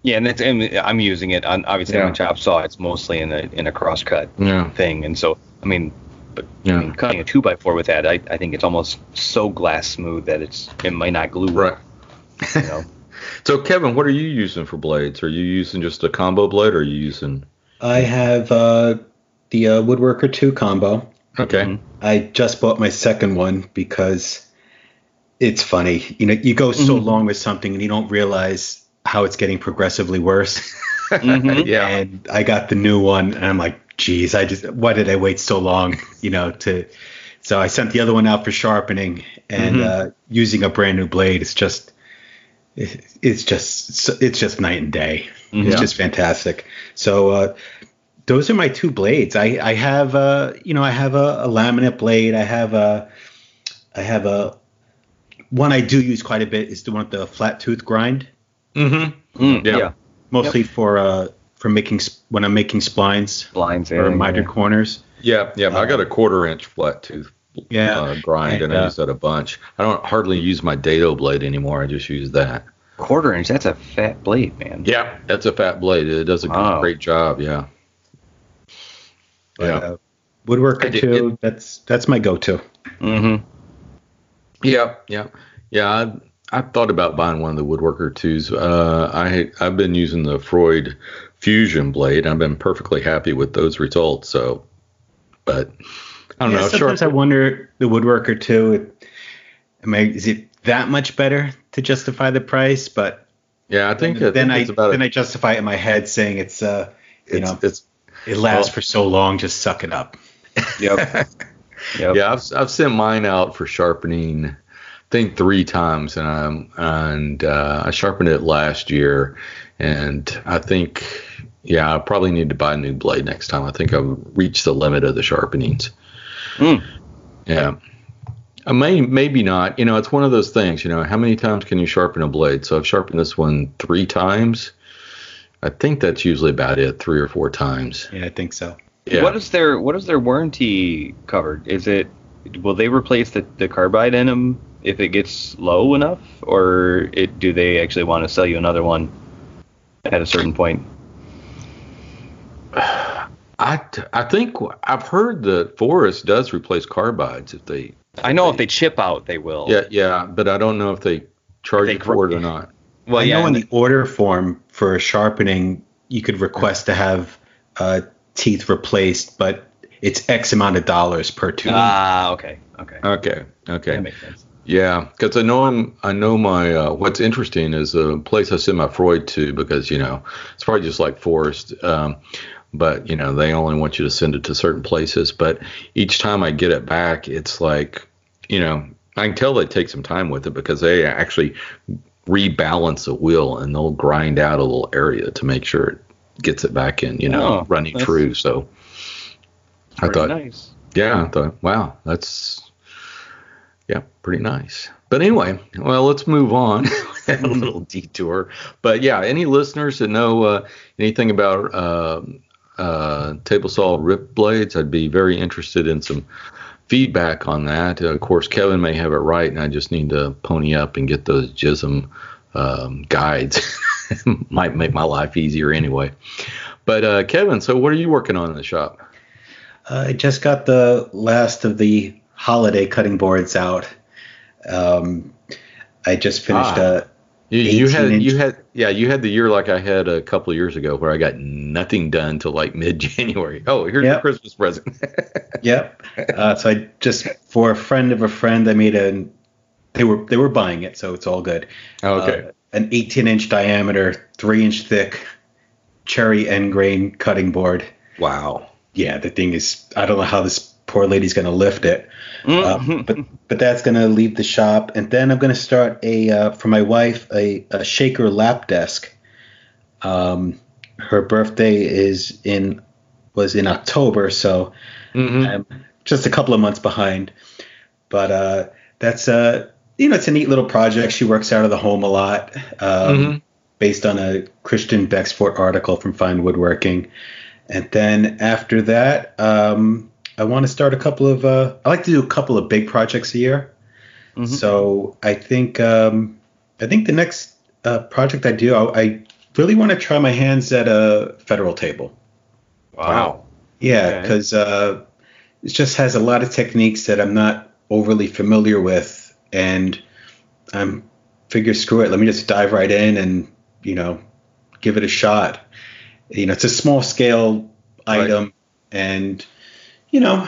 Yeah, and, it's, and I'm using it on obviously yeah. on a chop saw. It's mostly in a in a crosscut yeah. thing, and so I mean, but yeah. I mean, cutting a two by four with that, I, I think it's almost so glass smooth that it's it might not glue right. You know? So Kevin, what are you using for blades? Are you using just a combo blade, or are you using? I have uh, the uh, Woodworker two combo. Okay. I just bought my second one because it's funny. You know, you go so mm-hmm. long with something and you don't realize how it's getting progressively worse. Mm-hmm. Yeah. And I got the new one and I'm like, geez, I just, why did I wait so long, you know, to, so I sent the other one out for sharpening and mm-hmm. uh, using a brand new blade. It's just, it's just, it's just night and day. Mm-hmm. It's just fantastic. So, uh, those are my two blades. I, I have a, you know, I have a, a laminate blade. I have a, I have a, one I do use quite a bit is the one with the flat tooth grind. Mm-hmm. Mm, yeah. yeah. Mostly yep. for, uh, for making, when I'm making splines. Splines, yeah. Or mitered yeah. corners. Yeah, yeah. Uh, I got a quarter inch flat tooth yeah, uh, grind and, and uh, I use that a bunch. I don't hardly use my dado blade anymore. I just use that. Quarter inch, that's a fat blade, man. Yeah, that's a fat blade. It does a wow. great job, yeah. Yeah, uh, Woodworker too. It, that's that's my go-to. Mm-hmm. Yeah, yeah, yeah. I I thought about buying one of the Woodworker twos. Uh, I I've been using the Freud Fusion blade. I've been perfectly happy with those results. So, but I don't yeah, know. Sometimes sure. I wonder the Woodworker two. It, am I is it that much better to justify the price? But yeah, I think then, I, then, think I, it's about then I justify it in my head saying it's uh you it's, know it's. It lasts well, for so long. Just suck it up. Yep. Yep. Yeah, I've I've sent mine out for sharpening, I think three times, and I'm and uh, I sharpened it last year, and I think yeah, I probably need to buy a new blade next time. I think I've reached the limit of the sharpenings. Mm. Yeah, I may maybe not. You know, it's one of those things. You know, how many times can you sharpen a blade? So I've sharpened this one three times. I think that's usually about it, three or four times. Yeah, I think so. Yeah. What is their What is their warranty covered? Is it will they replace the, the carbide in them if it gets low enough, or it, do they actually want to sell you another one at a certain point? I, I think I've heard that Forrest does replace carbides if they. If I know they, if they chip out, they will. Yeah, yeah, but I don't know if they charge you for it or not. Well, I yeah, know in the order form for sharpening, you could request to have uh, teeth replaced, but it's X amount of dollars per tooth. Ah, okay, okay, okay, okay. That makes sense. Yeah, because I know I'm. I know my. Uh, what's interesting is the place I send my Freud to, because you know it's probably just like Forrest, um, but you know they only want you to send it to certain places. But each time I get it back, it's like, you know, I can tell they take some time with it because they actually rebalance the wheel and they'll grind out a little area to make sure it gets it back in, you know, oh, running true. So I thought, nice. yeah, I thought, wow, that's, yeah, pretty nice. But anyway, well, let's move on. A little detour. But yeah, any listeners that know uh, anything about uh, uh, table saw rip blades, I'd be very interested in some feedback on that. Of course, Kevin may have it right, and I just need to pony up and get those J I S M um, guides. Might make my life easier anyway. But uh, Kevin, so what are you working on in the shop? Uh, I just got the last of the holiday cutting boards out. Um, I just finished ah, a you, you had inch. you had yeah you had the year like I had a couple of years ago where I got nothing done till like mid-January. Oh, here's yep. your Christmas present. Yep. Uh, so I just, for a friend of a friend, I made a, they were, they were buying it, so it's all good. Oh, okay. Uh, an eighteen inch diameter, three inch thick cherry end grain cutting board. Wow. Yeah. The thing is, I don't know how this poor lady's going to lift it, mm-hmm. uh, but, but that's going to leave the shop. And then I'm going to start a, uh, for my wife, a, a shaker lap desk. Um, her birthday is in, was in October. So, mm-hmm. I'm just a couple of months behind, but uh, that's a, you know, it's a neat little project. She works out of the home a lot, um, mm-hmm. based on a Christian Bexford article from Fine Woodworking. And then after that, um, I want to start a couple of, uh, I like to do a couple of big projects a year. Mm-hmm. So I think, um, I think the next uh, project I do, I, I really want to try my hands at a Federal table. Wow. Um, yeah, because okay. uh, it just has a lot of techniques that I'm not overly familiar with, and I'm figure screw it, let me just dive right in and, you know, give it a shot. You know, it's a small scale item, right. And, you know,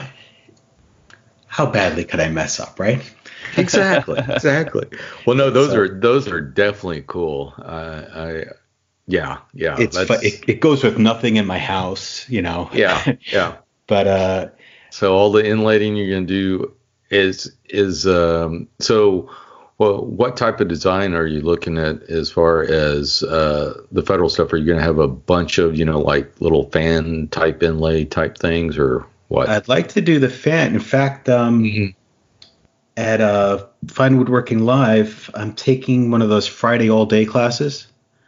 how badly could I mess up, right? Exactly, exactly. Well, no, those so, are those are definitely cool. Uh, I, yeah, yeah. It's that's, it, it goes with nothing in my house, you know. Yeah, yeah. But uh, so all the inlating you're gonna do is is um so. Well, what type of design are you looking at as far as uh, the Federal stuff? Are you going to have a bunch of, you know, like little fan type inlay type things or what? I'd like to do the fan. In fact, um, mm-hmm. at uh, Fine Woodworking Live, I'm taking one of those Friday all day classes.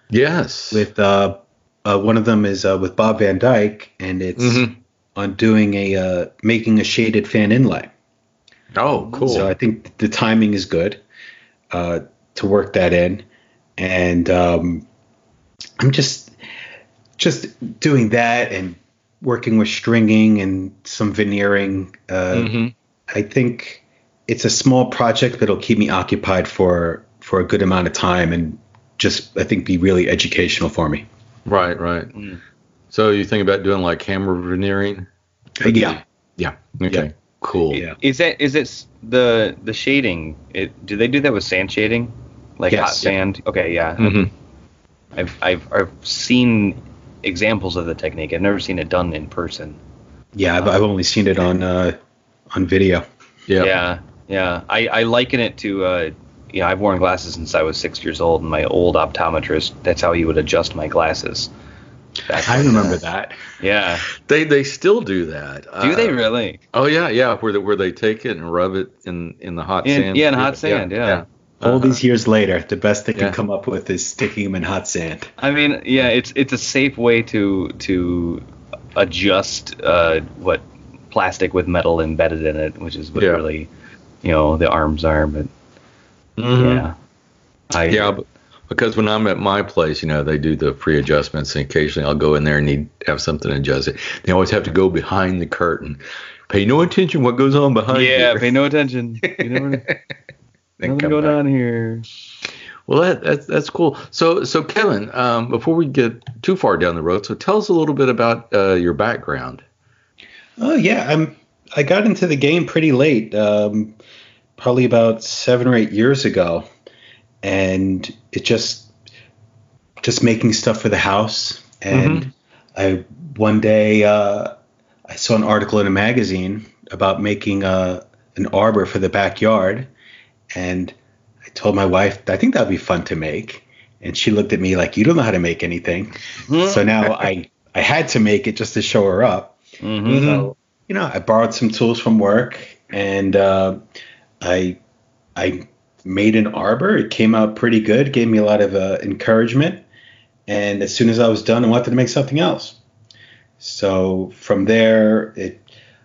Yes. With uh, uh, one of them is uh, with Bob Van Dyke, and it's mm-hmm. on doing a uh, making a shaded fan inlay. Oh, cool. So I think the timing is good. Uh, to work that in, and um, I'm just just doing that and working with stringing and some veneering. Uh, mm-hmm. I think it's a small project that'll keep me occupied for for a good amount of time, and just I think be really educational for me. Right, right. Mm. So you think about doing like hammer veneering? Yeah, yeah. Okay. Yeah. Cool. Yeah. Is that is it the the shading? It, do they do that with sand shading, like yes, hot sand? Yeah. Okay, yeah. Mm-hmm. I've I've I've seen examples of the technique. I've never seen it done in person. Yeah, um, I've I've only seen it on uh, on video. Yeah. Yeah, yeah. I, I liken it to uh, yeah. I've worn glasses since I was six years old, and my old optometrist. That's how he would adjust my glasses. Back I remember that. that. Yeah, they they still do that. Do uh, they really? Oh yeah, yeah. Where they, where they take it and rub it in, in the hot in, sand. Yeah, in hot sand. Yeah. yeah. yeah. All uh-huh. these years later, the best they yeah. can come up with is sticking them in hot sand. I mean, yeah, it's it's a safe way to to adjust uh, what plastic with metal embedded in it, which is what yeah. really, you know, the arms are. But mm-hmm. yeah, I yeah. But, because when I'm at my place, you know, they do the free adjustments, and occasionally I'll go in there and need have something adjusted. They always have to go behind the curtain. Pay no attention what goes on behind. Yeah, here. Pay no attention. You know, nothing going on here. Well, that, that's that's cool. So, so Kevin, um, before we get too far down the road, so tell us a little bit about uh, your background. Oh yeah, I'm. I got into the game pretty late, um, probably about seven or eight years ago. And it just, just making stuff for the house. And mm-hmm. I, one day, uh, I saw an article in a magazine about making, uh, an arbor for the backyard. And I told my wife, I think that'd be fun to make. And she looked at me like, you don't know how to make anything. So now I, I had to make it just to show her up. Mm-hmm. So, you know, I borrowed some tools from work, and, uh, I, I, made an arbor. It came out pretty good, gave me a lot of uh, encouragement, and as soon as I was done, I wanted to make something else. So from there, it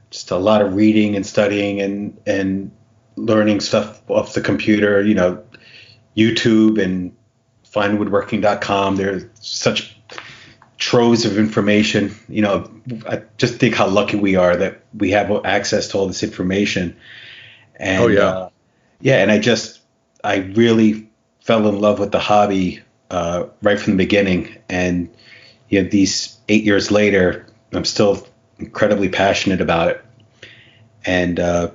just a lot of reading and studying and and learning stuff off the computer, you know, YouTube and fine woodworking dot com. There's such troves of information. You know, I just think how lucky we are that we have access to all this information. And oh, yeah. Uh, yeah, and I just I really fell in love with the hobby uh, right from the beginning, and you know, these eight years later, I'm still incredibly passionate about it. And uh,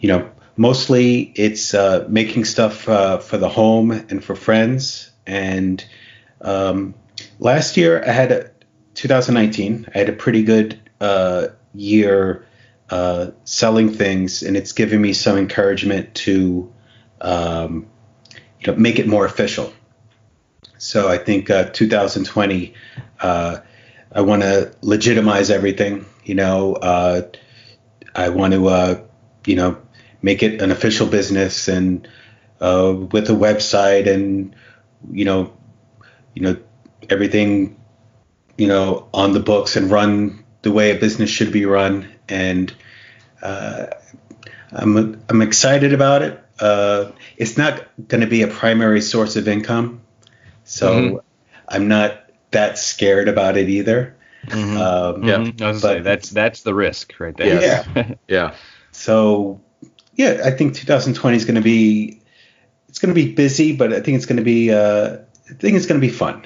you know, mostly it's uh, making stuff uh, for the home and for friends. And um, last year, I had a, twenty nineteen. I had a pretty good uh, year. Uh, selling things, and it's given me some encouragement to um, you know, make it more official. So I think uh, two thousand twenty, uh, I want to legitimize everything. You know, uh, I want to uh, you know, make it an official business, and uh, with a website, and you know, you know, everything, you know, on the books and run the way a business should be run. And uh, I'm I'm excited about it. Uh, it's not going to be a primary source of income, So mm-hmm. I'm not that scared about it either. Mm-hmm. Um, yeah, I was gonna say, that's that's the risk right there. Yeah, yeah. So yeah, I think two thousand twenty is going to be it's going to be busy, but I think it's going to be uh, I think it's going to be fun.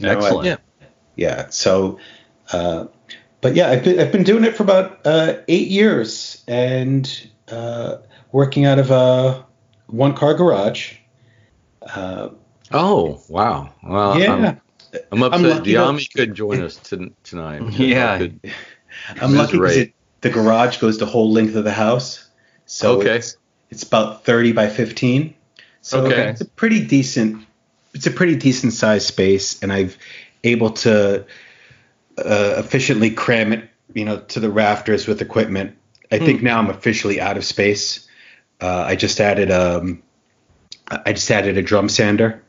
Excellent. You know, I, yeah. Yeah. So, uh, but yeah, I've been I've been doing it for about uh, eight years and uh, working out of a one car garage. Uh, oh wow! Well, yeah. I'm, I'm upset Diami could join us t- tonight. Yeah. Could, I'm lucky because the garage goes the whole length of the house. So okay. it's, it's about thirty by fifteen. So okay. it's a pretty decent, it's a pretty decent sized space. And I've able to uh, efficiently cram it, you know, to the rafters with equipment. I hmm. think now I'm officially out of space. Uh, I just added, um, I just added a drum sander.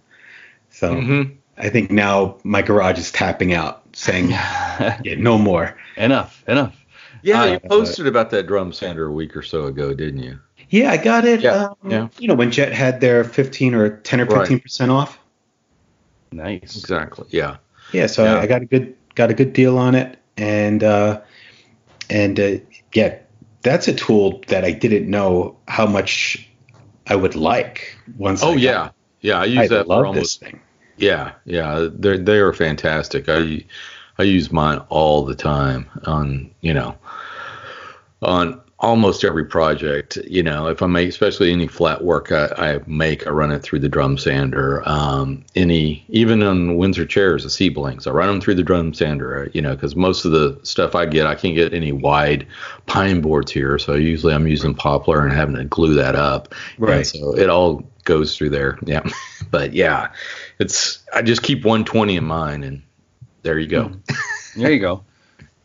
So. Mm-hmm. I think now my garage is tapping out, saying, yeah, no more. Enough, enough. Yeah, uh, you posted about that drum sander a week or so ago, didn't you? Yeah, I got it, yeah. Um, yeah. you know, when Jet had their fifteen or ten or fifteen percent right. off. Nice. Exactly, yeah. Yeah, so yeah. I, I got a good got a good deal on it. And, uh, and uh, yeah, that's a tool that I didn't know how much I would like once oh, I yeah. Got, yeah, I use I that for almost this thing. Yeah, yeah, they they are fantastic. I I use mine all the time on you know on almost every project. You know, if I make especially any flat work I, I make, I run it through the drum sander. Um, any even on Windsor chairs, the C blanks, I run them through the drum sander. You know, because most of the stuff I get, I can't get any wide pine boards here, so usually I'm using poplar and having to glue that up. Right. And so it all goes through there. Yeah. But yeah, it's I just keep one twenty in mine, and there you go. There you go.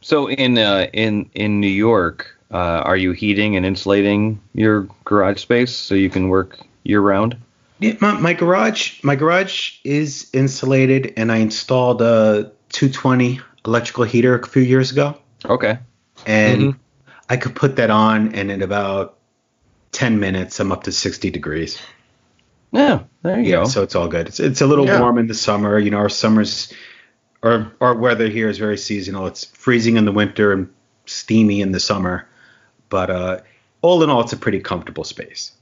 So in uh, in in New York, uh, are you heating and insulating your garage space so you can work year round? Yeah, my, my garage my garage is insulated, and I installed a two twenty electrical heater a few years ago. Okay. And mm-hmm. I could put that on, and in about ten minutes, I'm up to sixty degrees. Yeah, there you yeah, go. So it's all good. It's it's a little yeah. warm in the summer. You know, our summers, our, our weather here is very seasonal. It's freezing in the winter and steamy in the summer. But uh, all in all, it's a pretty comfortable space.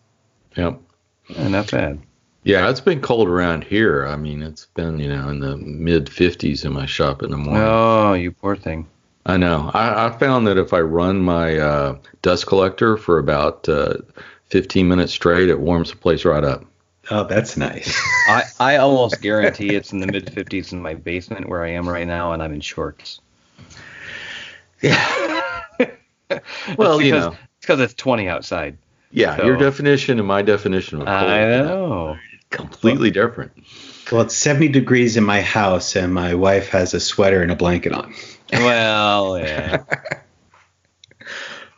Yep. Yeah, not bad. Yeah, it's been cold around here. I mean, it's been, you know, in the mid fifties in my shop in the morning. Oh, you poor thing. I know. I, I found that if I run my uh, dust collector for about uh, fifteen minutes straight, it warms the place right up. Oh, that's nice. I, I almost guarantee it's in the mid fifties in my basement where I am right now, and I'm in shorts. Yeah. Well, because, you know. It's because it's twenty outside. Yeah, so. Your definition and my definition of cold. I know. Completely well, different. Well, it's seventy degrees in my house, and my wife has a sweater and a blanket on. Well, yeah.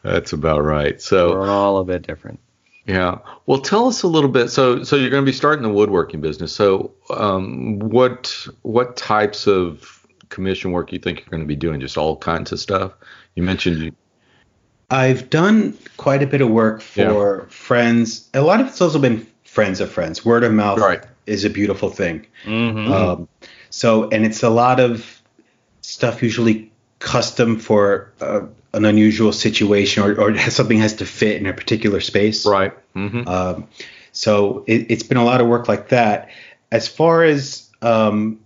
That's about right. So we're all a bit different. Yeah. Well, tell us a little bit. So, so you're going to be starting the woodworking business. So, um, what what types of commission work you think you're going to be doing? Just all kinds of stuff. You mentioned. You- I've done quite a bit of work for yeah. friends. A lot of it's also been friends of friends. Word of mouth right. is a beautiful thing. Mm-hmm. Um, so, and it's a lot of stuff usually custom for. Uh, an unusual situation or, or something has to fit in a particular space. Right. Mm-hmm. Um, so it, it's been a lot of work like that. As far as, um,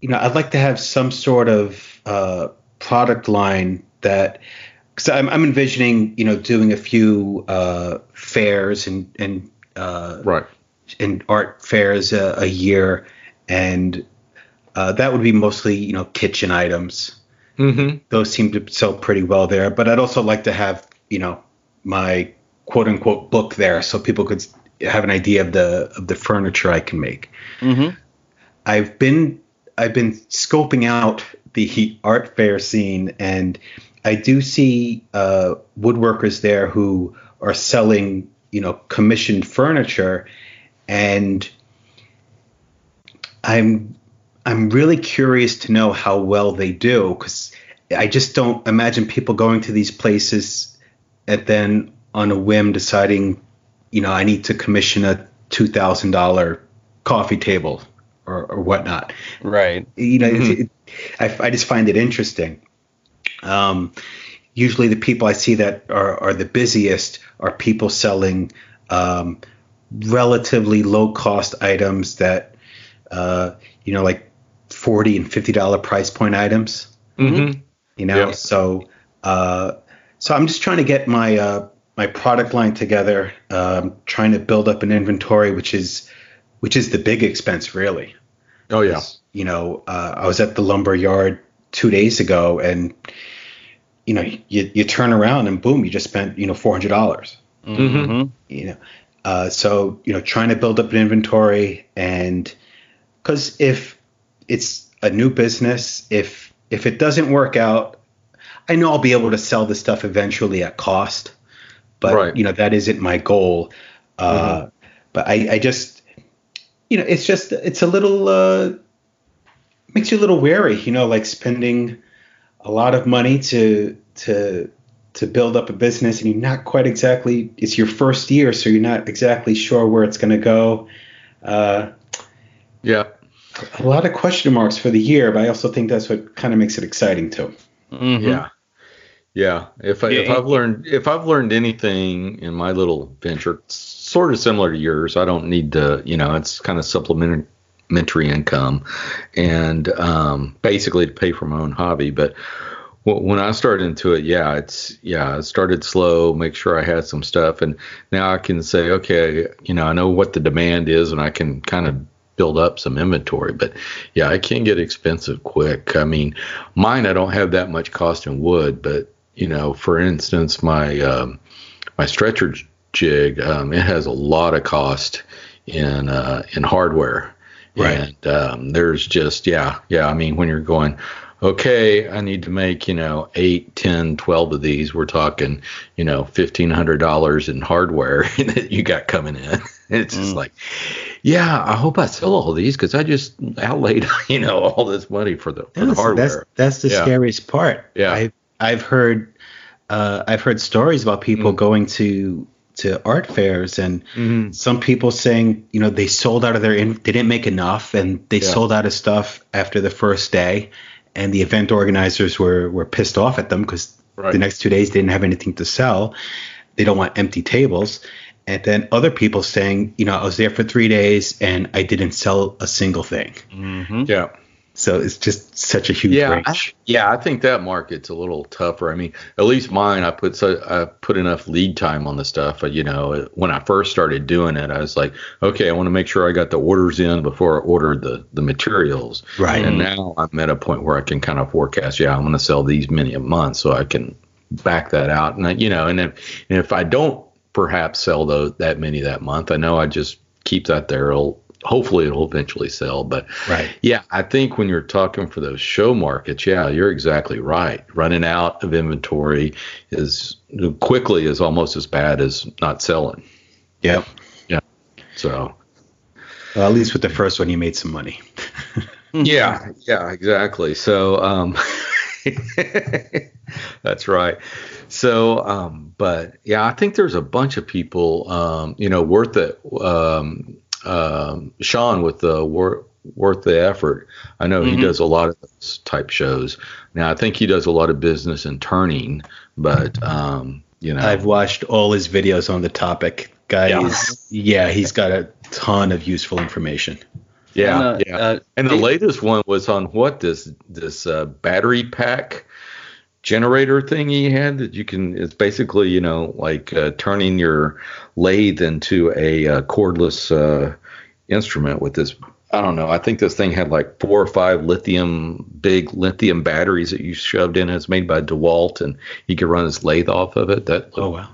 you know, I'd like to have some sort of uh, product line that, because I'm, I'm envisioning, you know, doing a few uh, fairs and, and, uh, right. and art fairs a, a year. And uh, that would be mostly, you know, kitchen items. Mm-hmm. Those seem to sell pretty well there, but I'd also like to have, you know, my quote unquote book there so people could have an idea of the of the furniture I can make. Mm-hmm. I've been I've been scoping out the art fair scene, and I do see uh, woodworkers there who are selling, you know, commissioned furniture, and I'm. I'm really curious to know how well they do, because I just don't imagine people going to these places and then on a whim deciding, you know, I need to commission a two thousand dollars coffee table or, or whatnot. Right. You know, mm-hmm. it, it, I, I just find it interesting. Um, usually the people I see that are, are the busiest are people selling um, relatively low cost items that, uh, you know, like forty and fifty dollar price point items, mm-hmm. you know? Yep. So, uh, so I'm just trying to get my, uh, my product line together, um, trying to build up an inventory, which is, which is the big expense really. Oh yeah. You know, uh, I was at the lumber yard two days ago and, you know, you, you turn around and boom, you just spent, you know, four hundred dollars, mm-hmm. you know? Uh, so, you know, trying to build up an inventory, and cause if it's a new business, if, if it doesn't work out, I know I'll be able to sell this stuff eventually at cost. But, right. you know, that isn't my goal. Uh, mm-hmm. But I, I just, you know, it's just, it's a little, uh, makes you a little wary, you know, like spending a lot of money to, to, to build up a business, and you're not quite exactly, it's your first year, so you're not exactly sure where it's going to go. Uh, yeah. A lot of question marks for the year, but I also think that's what kind of makes it exciting too. Mm-hmm. Yeah. Yeah, if, I, if I've learned if I've learned anything in my little venture, sort of similar to yours, I don't need to, you know, it's kind of supplementary income, and um, basically to pay for my own hobby. But when I started into it, yeah, it's yeah, I started slow, make sure I had some stuff, and now I can say, okay, you know, I know what the demand is, and I can kind of build up some inventory. But yeah, it can get expensive quick. I mean, mine, I don't have that much cost in wood, but you know, for instance, my um, my stretcher jig, um, it has a lot of cost in uh, in hardware, right? And um, there's just yeah, yeah. I mean, when you're going, okay, I need to make you know eight, ten, twelve of these. We're talking you know fifteen hundred dollars in hardware that you got coming in. It's just mm. like, yeah, I hope I sell all these because I just outlaid you know all this money for the, for the hardware. That's that's the yeah. scariest part. Yeah. I, I've heard, uh, I've heard stories about people mm. going to to art fairs, and mm. some people saying, you know, they sold out of their, in- they didn't make enough, and they yeah. sold out of stuff after the first day, and the event organizers were were pissed off at them because right. the next two days they didn't have anything to sell. They don't want empty tables. And then other people saying, you know, I was there for three days and I didn't sell a single thing. Mm-hmm. Yeah. So it's just such a huge yeah, range. I, yeah, I think that market's a little tougher. I mean, at least mine, I put so, I put enough lead time on the stuff. You know, when I first started doing it, I was like, okay, I want to make sure I got the orders in before I ordered the, the materials. Right. And now I'm at a point where I can kind of forecast, yeah, I'm going to sell these many a month, so I can back that out. And, I, you know, and if, and if I don't perhaps sell those, that many that month, I know I just keep that there. It'll, hopefully it'll eventually sell. But right. yeah, I think when you're talking for those show markets, yeah, you're exactly right. Running out of inventory is quickly is almost as bad as not selling. Yeah. Yeah. So well, at least with the first one, you made some money. yeah. Yeah, exactly. So, um, that's right. So, um, but yeah, I think there's a bunch of people, um, you know, worth it. Um, Um, Sean with the wor- worth the effort. I know mm-hmm. he does a lot of those type shows. Now I think he does a lot of business and turning, but um, you know, I've watched all his videos on the topic. Guy yeah. is yeah, he's got a ton of useful information. Yeah, uh, yeah. Uh, and the it, latest one was on what this this uh, battery pack generator thing he had that you can. It's basically you know like uh, turning your lathe into a uh, cordless uh, instrument with this. I don't know. I think this thing had like four or five lithium big lithium batteries that you shoved in. It's made by DeWalt, and you could run his lathe off of it. That oh wow,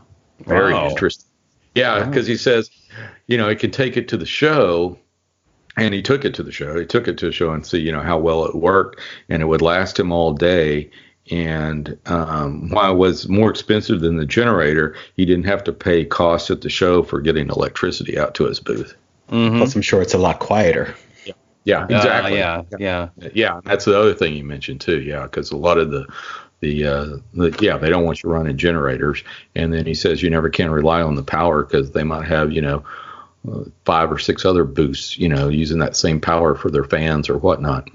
very wow. interesting. Yeah, because wow. he says, you know, he could take it to the show. And he took it to the show. He took it to a show and see, you know, how well it worked, and it would last him all day. And um, while it was more expensive than the generator, he didn't have to pay costs at the show for getting electricity out to his booth. Mm-hmm. Plus, I'm sure it's a lot quieter. Yeah, yeah exactly. Uh, yeah, yeah, yeah. That's the other thing you mentioned too. Yeah, because a lot of the the, uh, the yeah they don't want you running generators. And then he says you never can rely on the power because they might have you know. uh, five or six other booths, you know, using that same power for their fans or whatnot.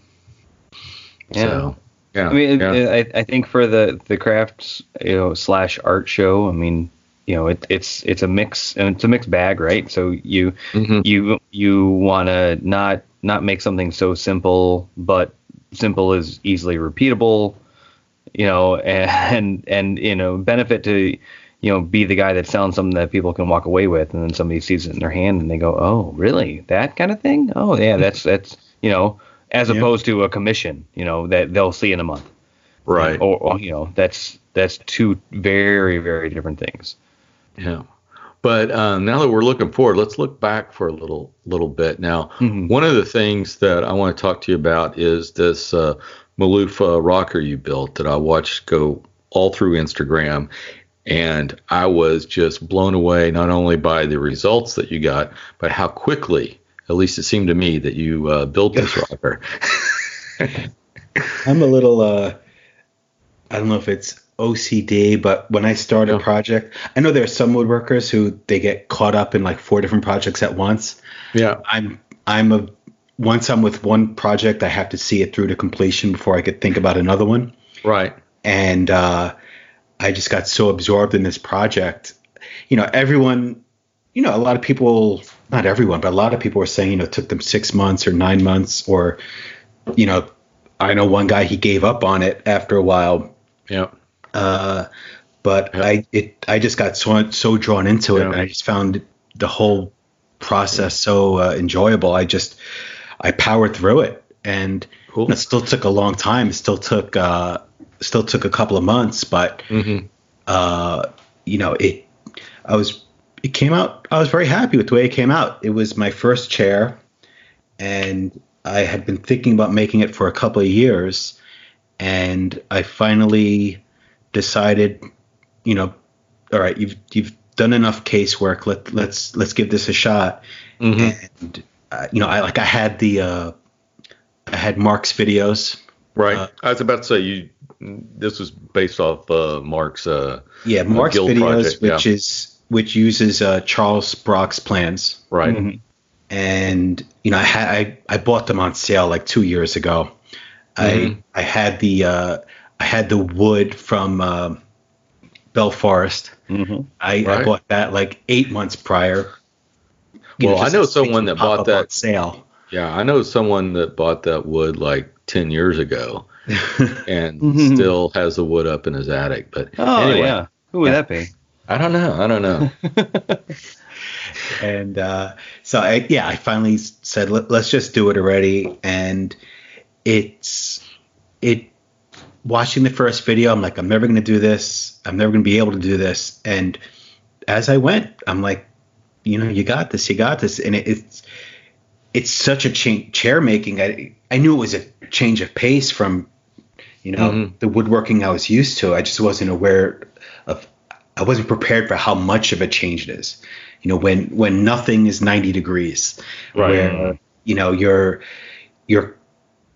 Yeah. So, yeah, I mean, yeah. It, I, I think for the, the crafts, you know, slash art show, I mean, you know, it, it's, it's a mix and it's a mixed bag, right? So you, mm-hmm. you, you want to not, not make something so simple, but simple is easily repeatable, you know, and, and, you know, benefit to, you know, be the guy that sounds something that people can walk away with. And then somebody sees it in their hand and they go, oh, really? That kind of thing? Oh yeah. That's, that's, you know, as opposed yeah. to a commission, you know, that they'll see in a month. Right. Or, or, you know, that's, that's two very, very different things. Yeah. But um, now that we're looking forward, let's look back for a little, little bit. Now, mm-hmm. one of the things that I want to talk to you about is this uh, Malufa rocker you built that I watched go all through Instagram. And I was just blown away, not only by the results that you got, but how quickly, at least it seemed to me, that you uh, built this rocker. I'm a little, uh, I don't know if it's O C D, but when I start a project, I know there are some woodworkers who they get caught up in like four different projects at once. Yeah. I'm, I'm a, once I'm with one project, I have to see it through to completion before I could think about another one. Right. And, uh, I just got so absorbed in this project. You know, everyone, you know, a lot of people, not everyone, but a lot of people were saying, you know, it took them six months or nine months or, you know, I know one guy, he gave up on it after a while. Yeah. Uh, but yeah. I, it, I just got so, so drawn into it. Yeah. And I just found the whole process so uh, enjoyable. I just, I powered through it, and cool. you know, it still took a long time. It still took, uh, Still took a couple of months, but mm-hmm. uh, you know, it. I was. It came out. I was very happy with the way it came out. It was my first chair, and I had been thinking about making it for a couple of years, and I finally decided, you know, all right, you've you've done enough casework. Let let's let's give this a shot. Mm-hmm. And uh, you know, I like I had the uh, I had Mark's videos. Right. Uh, I was about to say you. This was based off uh, Mark's uh, yeah Mark's videos, project. which yeah. is which uses uh, Charles Brock's plans, right? Mm-hmm. And you know, I, ha- I I bought them on sale like two years ago. Mm-hmm. I I had the uh, I had the wood from uh, Bell Forest. Mm-hmm. I, right. I bought that like eight months prior. You well, know, I know someone that bought that on sale. Yeah, I know someone that bought that wood like ten years ago. and mm-hmm. still has the wood up in his attic. But oh anyway, yeah, who would yeah. that be? I don't know. I don't know. and uh, so I, yeah, I finally said Let, let's just do it already. And it's it. Watching the first video, I'm like, I'm never going to do this. I'm never going to be able to do this. And as I went, I'm like, you know, you got this. You got this. And it, it's it's such a cha- chair making. I I knew it was a change of pace from. You know, mm-hmm. the woodworking I was used to, I just wasn't aware of, I wasn't prepared for how much of a change it is. You know, when, when nothing is ninety degrees, right. where, you know, you're, you're,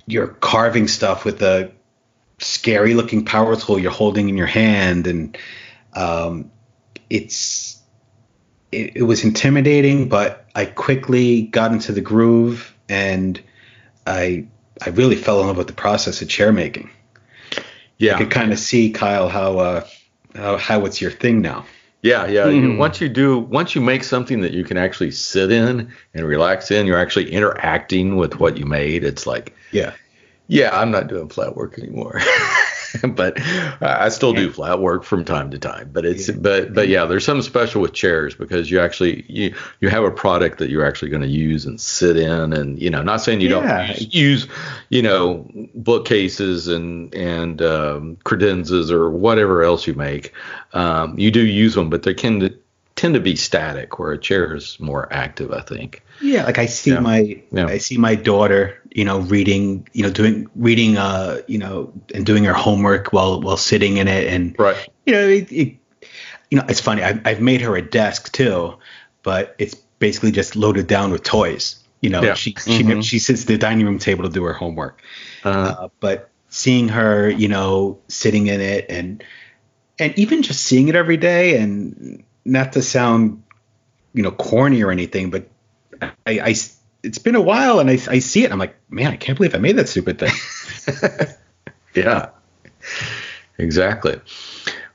you're carving stuff with a scary looking power tool you're holding in your hand. And, um, it's, it, it was intimidating, but I quickly got into the groove, and I, I really fell in love with the process of chair making. Yeah. I could kind of see, Kyle, how, uh, how how it's your thing now. Yeah, yeah. Mm. You, once you do, once you make something that you can actually sit in and relax in, you're actually interacting with what you made. It's like, yeah, yeah, I'm not doing flat work anymore, but uh, I still yeah. do flat work from time to time. But it's, yeah. but but yeah, there's something special with chairs because you actually you you have a product that you're actually going to use and sit in, and you know, not saying you yeah. don't use, use you know, bookcases and and um, credenzas or whatever else you make. Um, you do use them, but they can tend, tend to be static, where a chair is more active, I think. Yeah, like I see yeah. my yeah. I see my daughter, you know, reading, you know, doing reading, uh, you know, and doing her homework while while sitting in it, and right. you know, it, it, you know, it's funny. I, I've made her a desk too, but it's basically just loaded down with toys. You know, yeah. she she mm-hmm. she sits at the dining room table to do her homework, uh, uh, but seeing her, you know, sitting in it, and and even just seeing it every day, and not to sound, you know, corny or anything, but I, I it's been a while, and I, I see it. And I'm like, man, I can't believe I made that stupid thing. Yeah, exactly.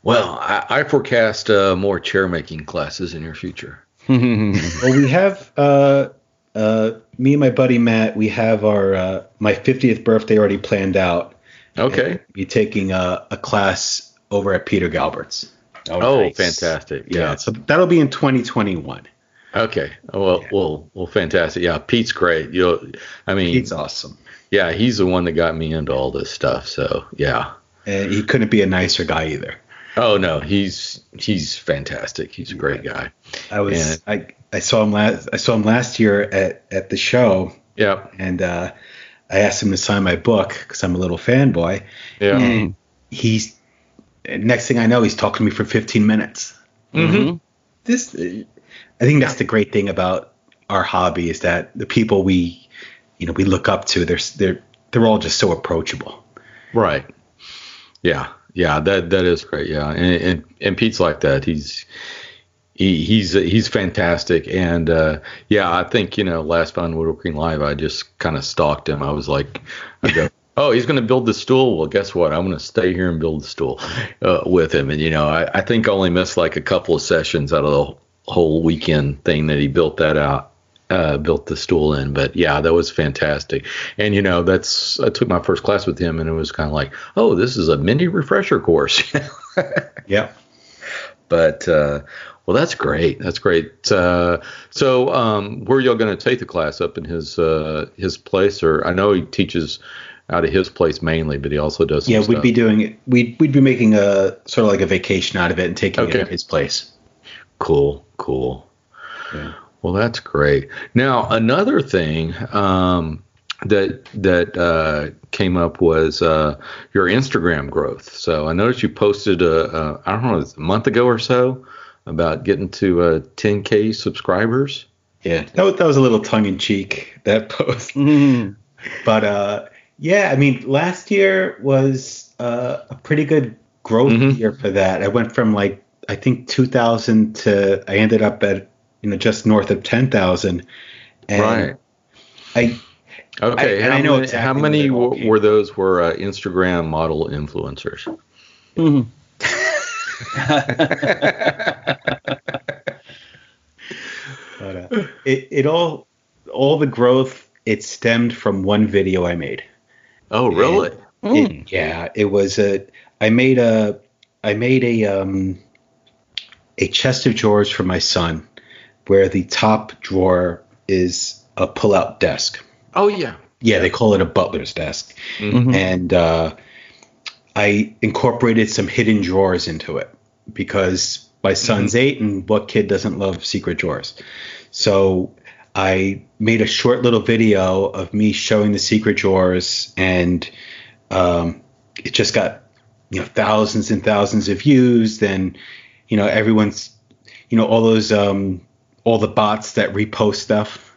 Well, I, I forecast uh, more chair making classes in your future. Well, we have uh, uh, me and my buddy Matt. We have our uh, my fiftieth birthday already planned out. Okay, we'll be taking a, a class over at Peter Galbert's. Oh, oh nice. Fantastic! Yeah. yeah, so that'll be in twenty twenty-one. Okay. Well, yeah. well, well, fantastic. Yeah, Pete's great. You know, I mean, Pete's awesome. Yeah, he's the one that got me into all this stuff. So yeah, and he couldn't be a nicer guy either. Oh no, he's he's fantastic. He's a great guy. I was and, I, I saw him last I saw him last year at, at the show. Yeah, and uh, I asked him to sign my book because I'm a little fanboy. Yeah, and he's next thing I know he's talking to me for fifteen minutes. Mm-hmm. This I think that's the great thing about our hobby is that the people we you know we look up to they're they're they're all just so approachable. Right. Yeah. Yeah, that that is great. Yeah, and, and and Pete's like that. He's he he's he's fantastic. And uh, yeah, I think you know, last Fine Woodworking Live, I just kind of stalked him. I was like, I go, oh, he's going to build the stool. Well, guess what? I'm going to stay here and build the stool uh, with him. And you know, I, I think I only missed like a couple of sessions out of the whole weekend thing that he built that out. Uh, built the stool in, but yeah, that was fantastic. And you know, that's I took my first class with him, and it was kind of like, oh, this is a mini refresher course. Yeah. But uh, well, that's great. That's great. Uh, so, um, where are y'all going to take the class up in his uh, his place? Or I know he teaches out of his place mainly, but he also does. Some yeah, we'd stuff. be doing it. We'd we'd be making a sort of like a vacation out of it and taking okay. it to his place. Cool. Cool. Yeah. Well, that's great. Now, another thing um, that that uh, came up was uh, your Instagram growth. So I noticed you posted, a, a, I don't know, a month ago or so about getting to uh, ten K subscribers. Yeah, that was, that was a little tongue-in-cheek, that post. Mm-hmm. But, uh, yeah, I mean, last year was uh, a pretty good growth mm-hmm. year for that. I went from, like, I think two thousand to I ended up at, you know, just north of ten thousand. Right. I, okay. I, and how I know many, exactly how many w- were those were uh, Instagram model influencers? Mm-hmm. But, uh, it, it all, all the growth, it stemmed from one video I made. Oh, really? Mm. It, yeah. It was a, I made a, I made a, um, a chest of drawers for my son, where the top drawer is a pull-out desk. Oh, yeah. Yeah, they call it a butler's desk. Mm-hmm. And uh, I incorporated some hidden drawers into it because my son's mm-hmm. eight, and what kid doesn't love secret drawers? So I made a short little video of me showing the secret drawers, and um, it just got you know thousands and thousands of views. Then you know everyone's you know all those. Um, All the bots that repost stuff,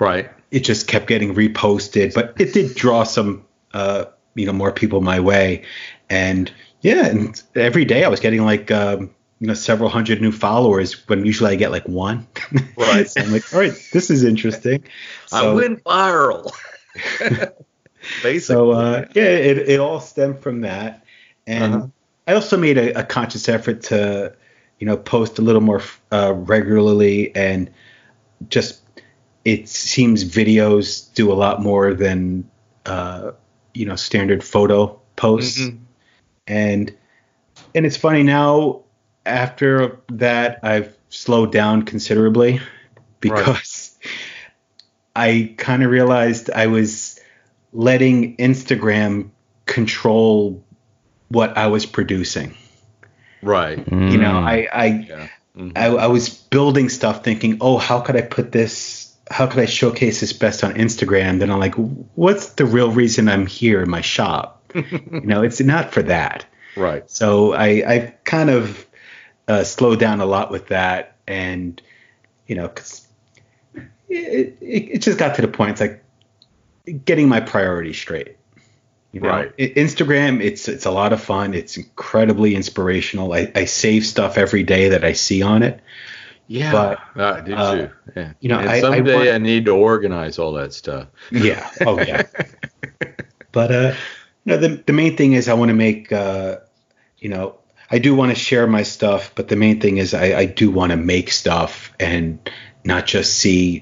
right? It just kept getting reposted, but it did draw some, uh, you know, more people my way, and yeah, and every day I was getting like, um, you know, several hundred new followers when usually I get like one. Right. So I'm like, all right, this is interesting. So, I went viral. Basically. So uh, yeah, it it all stemmed from that, and uh-huh. I also made a, a conscious effort to. You know, post a little more uh, regularly, and just it seems videos do a lot more than uh, you know standard photo posts. Mm-hmm. And and it's funny now after that I've slowed down considerably because right. I kind of realized I was letting Instagram control what I was producing. Right. Mm. You know, I I, yeah. mm-hmm. I I was building stuff thinking, oh, how could I put this? How could I showcase this best on Instagram? Then I'm like, what's the real reason I'm here in my shop? You know, it's not for that. Right. So I I kind of uh, slowed down a lot with that, and you know, cause it, it it just got to the point. It's like getting my priorities straight. You know, right. Instagram, it's it's a lot of fun. It's incredibly inspirational. I, I save stuff every day that I see on it. Yeah, but, I do uh, too. Yeah. You know, and I, someday I, want, I need to organize all that stuff. Yeah. Oh, yeah. But uh, no, the the main thing is I want to make, uh, you know, I do want to share my stuff, but the main thing is I, I do want to make stuff and not just see,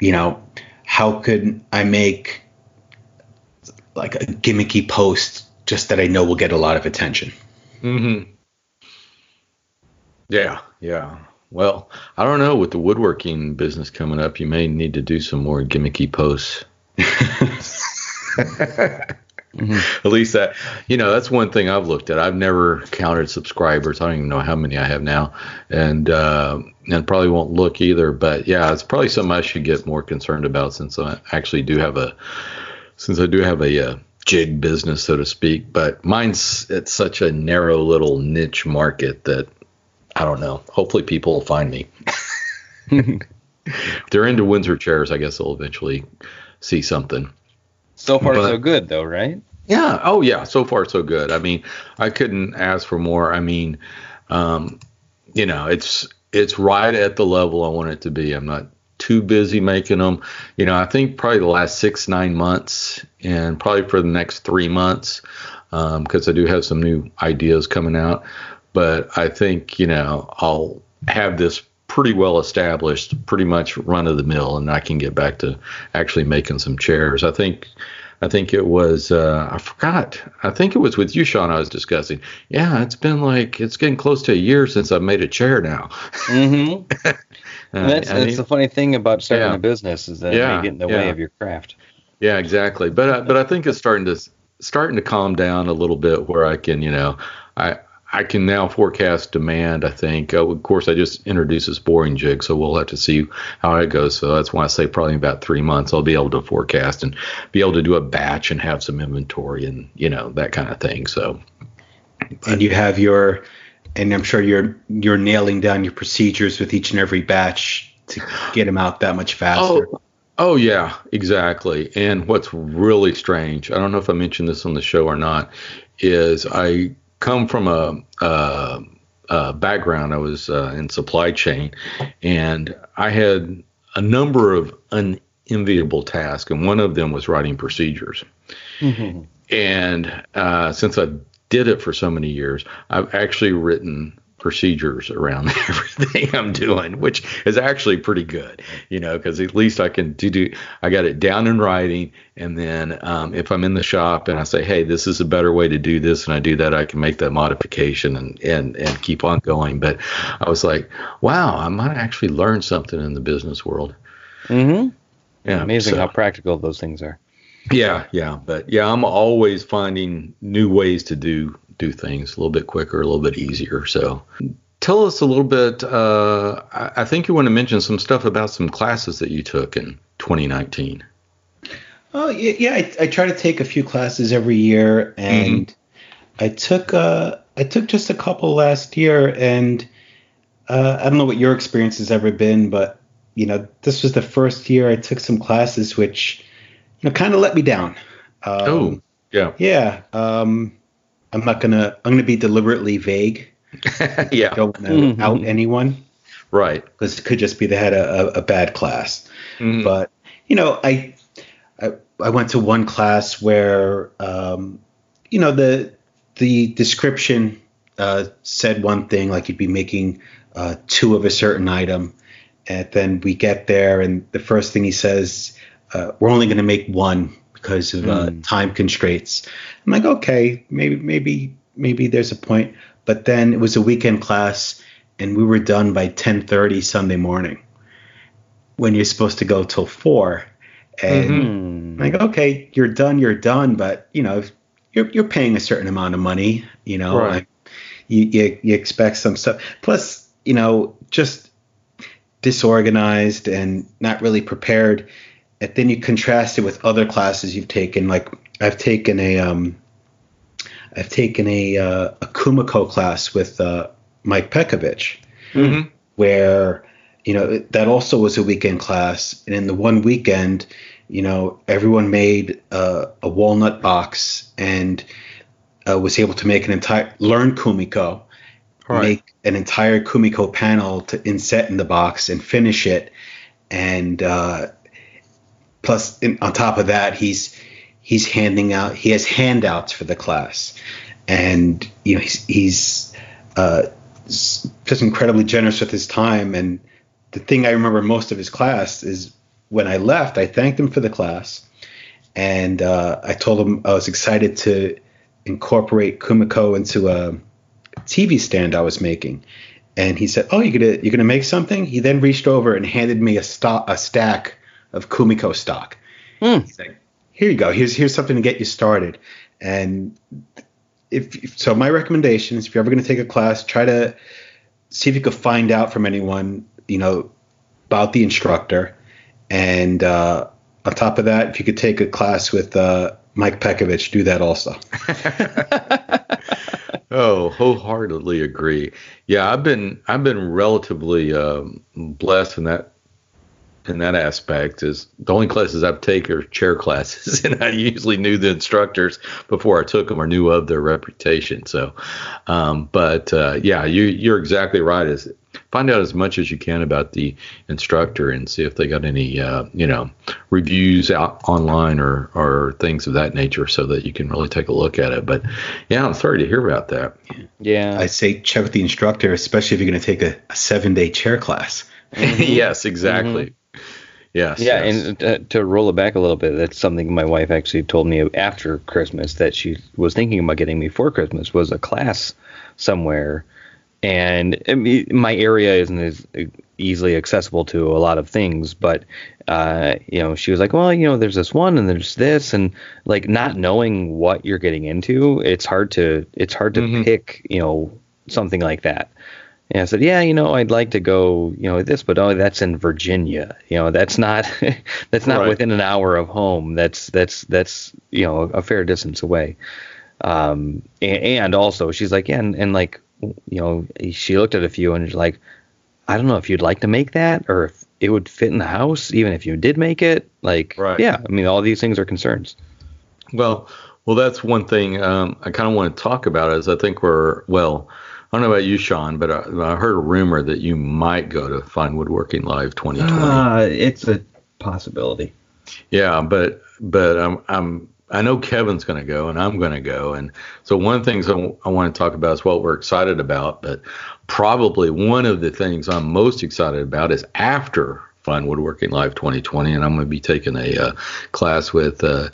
you know, how could I make like a gimmicky post just that I know will get a lot of attention. Mm-hmm. Yeah, yeah. Well, I don't know. With the woodworking business coming up, you may need to do some more gimmicky posts. Mm-hmm. At least that, you know, that's one thing I've looked at. I've never counted subscribers. I don't even know how many I have now, and uh, and probably won't look either. But yeah, it's probably something I should get more concerned about since I actually do have a since I do have a uh, jig business, so to speak. But mine's it's such a narrow little niche market that I don't know. Hopefully, people will find me. If they're into Windsor chairs, I guess they'll eventually see something. So far, but, so good, though, right? Yeah. Oh, yeah. So far, so good. I mean, I couldn't ask for more. I mean, um, you know, it's it's right at the level I want it to be. I'm not too busy making them. You know, I think probably the last six, nine months and probably for the next three months because um, I do have some new ideas coming out. But I think, you know, I'll have this pretty well established, pretty much run of the mill, and I can get back to actually making some chairs. I think, I think it was, uh, I forgot. I think it was with you, Sean, I was discussing. Yeah, it's been like, it's getting close to a year since I've made a chair now. Mm-hmm. uh, that's that's mean, the funny thing about starting yeah. a business is that yeah, you get in the yeah. way of your craft. Yeah, exactly. But, uh, but I think it's starting to, starting to calm down a little bit where I can, you know, I, I can now forecast demand, I think. Uh, of course, I just introduced this boring jig, so we'll have to see how it goes. So that's why I say probably in about three months I'll be able to forecast and be able to do a batch and have some inventory and, you know, that kind of thing. So, but, and you have your – and I'm sure you're you're nailing down your procedures with each and every batch to get them out that much faster. Oh. Oh, yeah, exactly. And what's really strange, I don't know if I mentioned this on the show or not, is I – come from a, a, a background. I was uh, in supply chain, and I had a number of unenviable tasks, and one of them was writing procedures. Mm-hmm. And uh, since I did it for so many years, I've actually written procedures around everything I'm doing, which is actually pretty good, you know, because at least I can do, do I got it down in writing. And then um, if I'm in the shop and I say, hey, this is a better way to do this, and I do that, I can make that modification and, and, and keep on going. But I was like, wow, I might actually learn something in the business world. Mm-hmm. Yeah, amazing so. How practical those things are. Yeah, yeah. But yeah, I'm always finding new ways to do do things a little bit quicker, a little bit easier. So tell us a little bit, uh, I think you want to mention some stuff about some classes that you took in twenty nineteen. Oh, yeah. yeah I, I try to take a few classes every year, and mm-hmm. I took uh, I took just a couple last year, and uh, I don't know what your experience has ever been, but, you know, this was the first year I took some classes which, you know, kind of let me down. Um, oh, yeah. Yeah. Um, I'm not going to – I'm going to be deliberately vague. yeah. I don't want to mm-hmm. out anyone. Right. Because it could just be they had a, a bad class. Mm-hmm. But, you know, I, I I went to one class where, um, you know, the the description uh, said one thing, like you'd be making uh, two of a certain item. And then we get there, and the first thing he says, uh, we're only going to make one. Because of uh, mm. time constraints. I'm like, okay, maybe, maybe, maybe there's a point. But then it was a weekend class, and we were done by ten thirty Sunday morning, when you're supposed to go till four. And mm-hmm. I'm like, okay, you're done, you're done. But you know, you're you're paying a certain amount of money. You know, right. like you, you you expect some stuff. Plus, you know, just disorganized and not really prepared. And then you contrast it with other classes you've taken. Like I've taken a, um, I've taken a, uh, a Kumiko class with uh, Mike Pekovich, mm-hmm. where you know that also was a weekend class. And in the one weekend, you know, everyone made uh, a walnut box and uh, was able to make an entire learn Kumiko right. make an entire Kumiko panel to inset in the box and finish it. And uh, plus, in, on top of that, he's he's handing out he has handouts for the class, and you know he's he's uh, just incredibly generous with his time. And the thing I remember most of his class is when I left, I thanked him for the class, and uh, I told him I was excited to incorporate Kumiko into a T V stand I was making. And he said, "Oh, you're gonna you're gonna make something?" He then reached over and handed me a stock, a stack of Kumiko stock. Mm. He's like, "Here you go. Here's here's something to get you started." And if so, my recommendation is if you're ever gonna take a class, try to see if you could find out from anyone, you know, about the instructor. And uh, on top of that, if you could take a class with uh, Mike Pekovich, do that also. Oh, wholeheartedly agree. Yeah, I've been I've been relatively um, blessed in that in that aspect. Is the only classes I've taken are chair classes, and I usually knew the instructors before I took them or knew of their reputation. So, um, but uh, yeah, you you're exactly right. Is find out as much as you can about the instructor and see if they got any uh, you know reviews out online or or things of that nature, so that you can really take a look at it. But yeah, I'm sorry to hear about that. Yeah, I'd say check with the instructor, especially if you're going to take a, a seven day chair class. Mm-hmm. Yes, exactly. Mm-hmm. Yes. Yeah, yes. And uh, to roll it back a little bit, that's something my wife actually told me after Christmas that she was thinking about getting me for Christmas was a class somewhere. And my area isn't as easily accessible to a lot of things, but, uh, you know, she was like, well, you know, there's this one and there's this, and like not knowing what you're getting into, it's hard to, it's hard to mm-hmm. pick, you know, something like that. And I said, yeah, you know, I'd like to go, you know, this, but oh, that's in Virginia. You know, that's not, that's not right. within an hour of home. That's, that's, that's, you know, a fair distance away. Um, and, and also she's like, yeah, and, and like, you know, she looked at a few and she's like, I don't know if you'd like to make that or if it would fit in the house, even if you did make it. Like, right. yeah, I mean, all these things are concerns. Well, well, that's one thing um, I kind of want to talk about is I think we're, well, I don't know about you, Sean, but I, I heard a rumor that you might go to Fine Woodworking Live twenty twenty. Uh, it's a possibility. Yeah, but but I'm I'm. I know Kevin's going to go and I'm going to go. And so one of the things I, w- I want to talk about is what we're excited about, but probably one of the things I'm most excited about is after Fine Woodworking Live twenty twenty. And I'm going to be taking a uh, class with uh,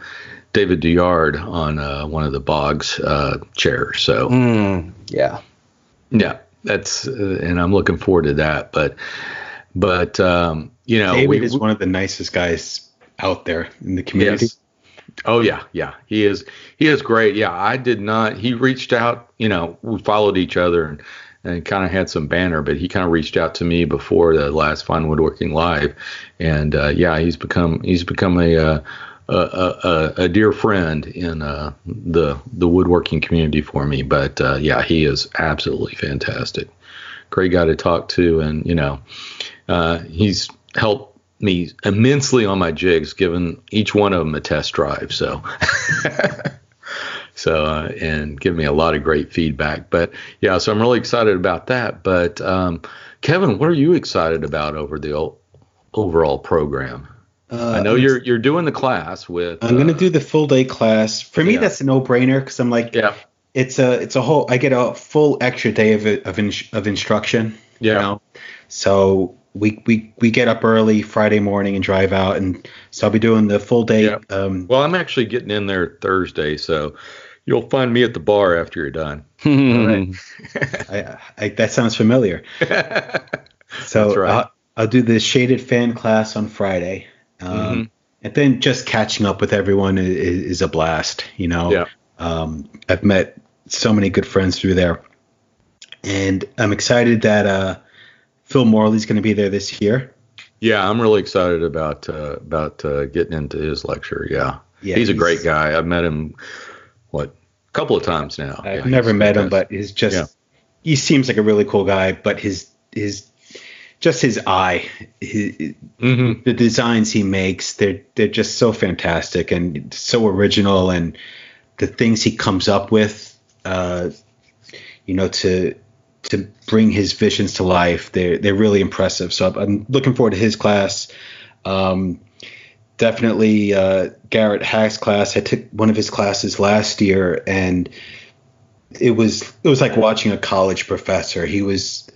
David Duyard on uh, one of the Boggs uh, chairs. So mm, yeah, yeah, that's, uh, and I'm looking forward to that. But, but um, you know, David we, is one of the nicest guys out there in the community. Yes. Oh, yeah. Yeah, he is. He is great. Yeah, I did not. He reached out. You know, we followed each other and, and kind of had some banter, but he kind of reached out to me before the last Fine Woodworking Live. And uh, yeah, he's become he's become a uh, a, a, a dear friend in uh, the the woodworking community for me. But uh, yeah, he is absolutely fantastic. Great guy to talk to. And, you know, uh, he's helped me immensely on my jigs, giving each one of them a test drive. So, so uh, and give me a lot of great feedback. But yeah, so I'm really excited about that. But um, Kevin, what are you excited about over the o- overall program? Uh, I know you're you're doing the class with. I'm uh, going to do the full day class. For me, yeah. That's a no brainer because I'm like, yeah, it's a it's a whole. I get a full extra day of of in, of instruction. Yeah. You know? So. We, we we get up early Friday morning and drive out, and so I'll be doing the full day. Yeah. Um, well, I'm actually getting in there Thursday, so you'll find me at the bar after you're done. All right. I, I, that sounds familiar. So right. I'll, I'll do the shaded fan class on Friday, um, mm-hmm. and then just catching up with everyone is, is a blast. You know, yeah. um, I've met so many good friends through there, and I'm excited that. Uh, Phil Morley's going to be there this year. Yeah, I'm really excited about uh, about uh, getting into his lecture. Yeah, yeah he's, he's a great guy. I've met him what a couple of times now. I've yeah, never met him, but he's just yeah. he seems like a really cool guy. But his his just his eye, his, mm-hmm. the designs he makes, they're they're just so fantastic and so original, and the things he comes up with, uh, you know, to to bring his visions to life. They're, they're really impressive. So I'm looking forward to his class. Um, definitely uh, Garrett Hack's class. I took one of his classes last year, and it was it was like watching a college professor. He was,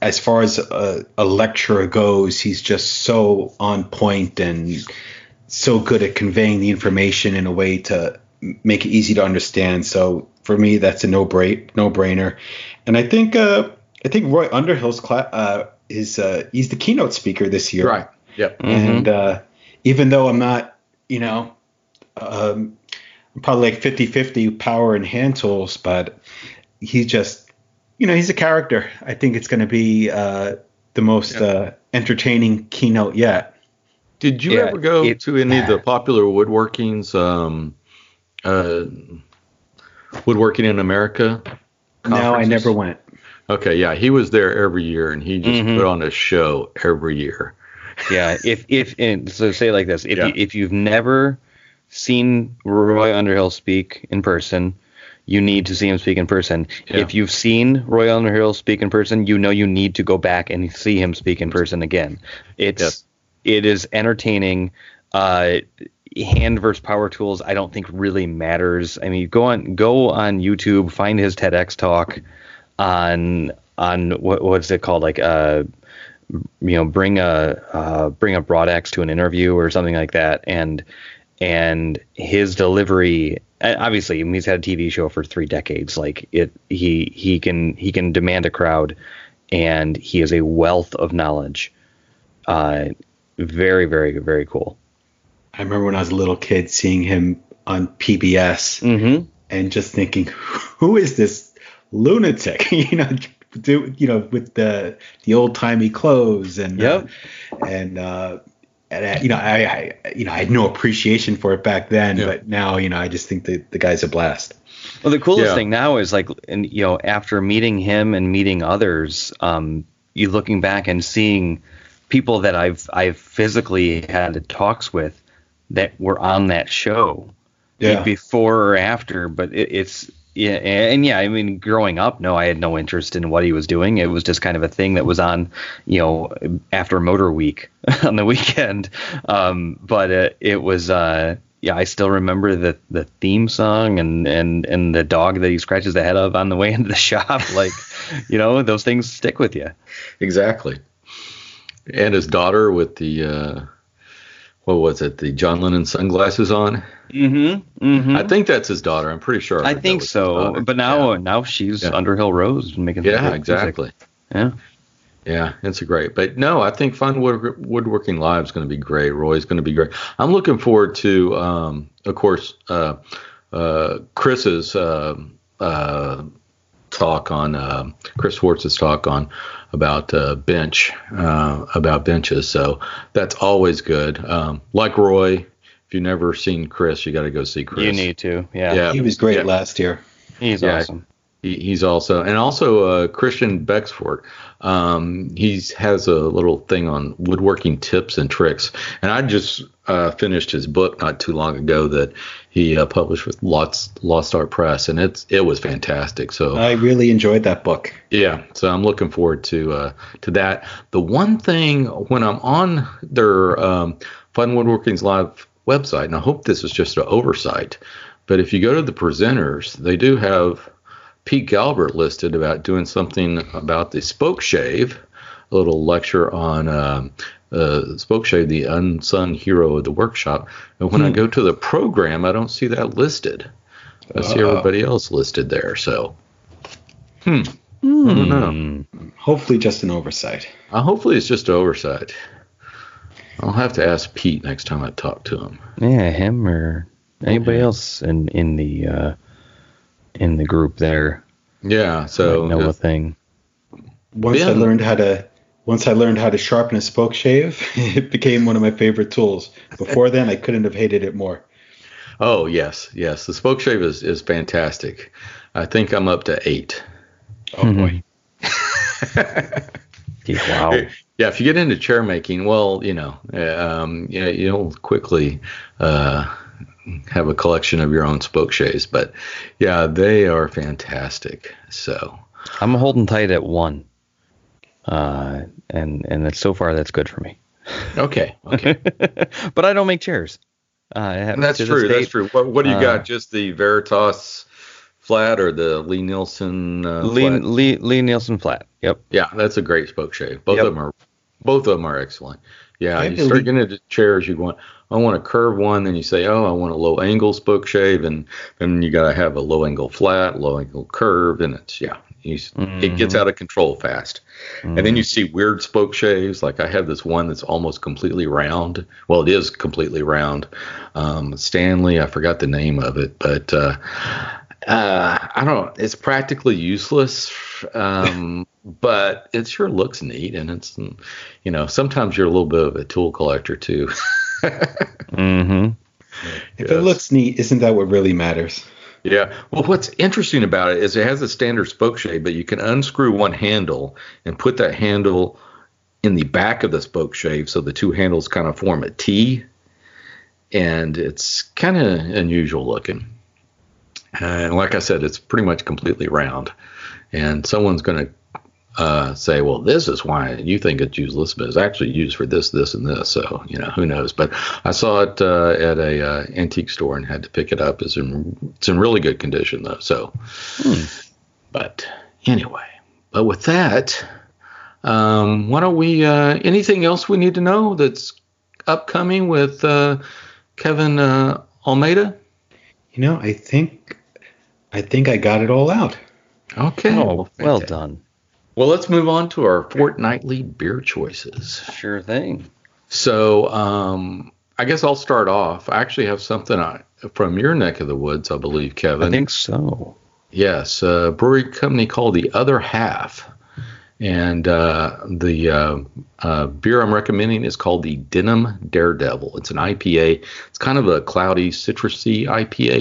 as far as a, a lecturer goes, he's just so on point and so good at conveying the information in a way to make it easy to understand. So for me, that's a no brain no brainer. And I think uh, I think Roy Underhill's class uh, is uh, he's the keynote speaker this year. Right. Yep. And mm-hmm. uh, even though I'm not, you know, um, I'm probably like fifty-fifty power and hand tools, but he just, you know, he's a character. I think it's going to be uh, the most yep. uh, entertaining keynote yet. Did you yeah, ever go it, to any of the popular woodworkings, um, uh, Woodworking in America conferences? No, I never went. Okay, yeah, he was there every year, and he just mm-hmm. put on a show every year. Yeah, if if and so say it like this, if yeah. you, if you've never seen Roy Underhill speak in person, you need to see him speak in person. Yeah. If you've seen Roy Underhill speak in person, you know you need to go back and see him speak in person again. It's yes. it is entertaining. Uh, hand versus power tools, I don't think really matters. I mean, go on go on YouTube, find his TEDx talk on on what what's it called, like uh. you know, bring a uh, bring a broad axe to an interview or something like that, and and his delivery. Obviously, I mean, he's had a T V show for three decades. Like it, he he can he can demand a crowd, and he is a wealth of knowledge. Uh, very very very cool. I remember when I was a little kid seeing him on P B S mm-hmm. and just thinking, who is this lunatic? You know. Do you know with the the old timey clothes and yep. uh, and uh and I, you know I, I you know I had no appreciation for it back then yep. but now you know I just think the the guy's a blast. Well, the coolest yeah. thing now is like and you know after meeting him and meeting others, um, you looking back and seeing people that I've I've physically had talks with that were on that show yeah. before or after, but it, it's. Yeah, and yeah, I mean, growing up, no, I had no interest in what he was doing. It was just kind of a thing that was on, you know, after Motor Week on the weekend. Um, but it, it was, uh, yeah, I still remember the, the theme song and, and, and the dog that he scratches the head of on the way into the shop. Like, you know, those things stick with you. Exactly. And his daughter with the, uh, what was it, the John Lennon sunglasses on? Mm-hmm, mm-hmm. I think that's his daughter. I'm pretty sure. I, I think so. But now yeah. now she's yeah. Underhill Rose making yeah, exactly. Music. Yeah. Yeah, it's a great. But no, I think Fine Wood, Woodworking Live is going to be great. Roy's going to be great. I'm looking forward to, um, of course, uh, uh, Chris's uh, uh, talk on, uh, Chris Schwartz's talk on about uh, bench, uh, about benches. So that's always good. Um, like Roy. If you've never seen Chris, you got to go see Chris. You need to, yeah. yeah. He was great yeah. last year. He's yeah. awesome. He, he's also, and also uh, Christian Bexford. Um, he has a little thing on woodworking tips and tricks. And I just uh, finished his book not too long ago that he uh, published with Lost, Lost Art Press, and it's it was fantastic. So I really enjoyed that book. Yeah, so I'm looking forward to uh, to that. The one thing when I'm on their um, Fun Woodworking's Live website, and I hope this is just an oversight, but if you go to the presenters, they do have Pete Galbert listed about doing something about the Spokeshave, a little lecture on um, uh, Spokeshave, the unsung hero of the workshop. And when hmm. I go to the program, I don't see that listed. I see uh, everybody else listed there. So, hmm. hmm. I don't know. Hopefully just an oversight. Uh, hopefully it's just an oversight. I'll have to ask Pete next time I talk to him. Yeah, him or anybody else in in the uh, in the group there. Yeah, so know a thing. Once yeah. I learned how to once I learned how to sharpen a Spokeshave, it became one of my favorite tools. Before then, I couldn't have hated it more. Oh yes, yes, the Spokeshave is is fantastic. I think I'm up to eight. Oh mm-hmm. boy. Wow. Yeah, if you get into chair making, well, you know, um, yeah, you'll quickly uh, have a collection of your own Spokeshaves. But yeah, they are fantastic. So I'm holding tight at one. Uh, and and that's, so far that's good for me. Okay. Okay. But I don't make chairs. Uh, that's true. That's true. What, what do you uh, got? Just the Veritas flat or the Lee Nielsen? Uh, Lee, Lee Lee Nielsen flat. Yep. Yeah, that's a great spoke shave. Both yep. of them are both of them are excellent. Yeah, I you start getting into chairs. You want I want a curve one, then you say, oh, I want a low angle spoke shave, and then you gotta have a low angle flat, low angle curve, and it's yeah, you, mm-hmm. it gets out of control fast. Mm-hmm. And then you see weird spoke shaves. Like I have this one that's almost completely round. Well, it is completely round. Um, Stanley, I forgot the name of it, but uh, uh, I don't. It's practically useless. Um, but it sure looks neat, and it's, you know, sometimes you're a little bit of a tool collector too. Mm-hmm. If yes. it looks neat, isn't that what really matters? Yeah. Well, what's interesting about it is it has a standard spoke shave, but you can unscrew one handle and put that handle in the back of the spoke shave, so the two handles kind of form a T, and it's kind of unusual looking. And like I said, it's pretty much completely round. And someone's going to uh, say, well, this is why you think it's useless, but it's actually used for this, this, and this. So, you know, who knows? But I saw it uh, at an uh, antique store and had to pick it up. It's in, it's in really good condition, though. So, hmm. But anyway, but with that, um, why don't we uh, – anything else we need to know that's upcoming with uh, Kevin uh, Almeida? You know, I think I think I got it all out. Okay. Oh, well done. Well, let's move on to our fortnightly beer choices. Sure thing. So um, I guess I'll start off. I actually have something I, from your neck of the woods, I believe, Kevin. I think so. Yes. A brewery company called The Other Half. And uh, the uh, uh, beer I'm recommending is called the Denim Daredevil. It's an I P A. It's kind of a cloudy, citrusy I P A,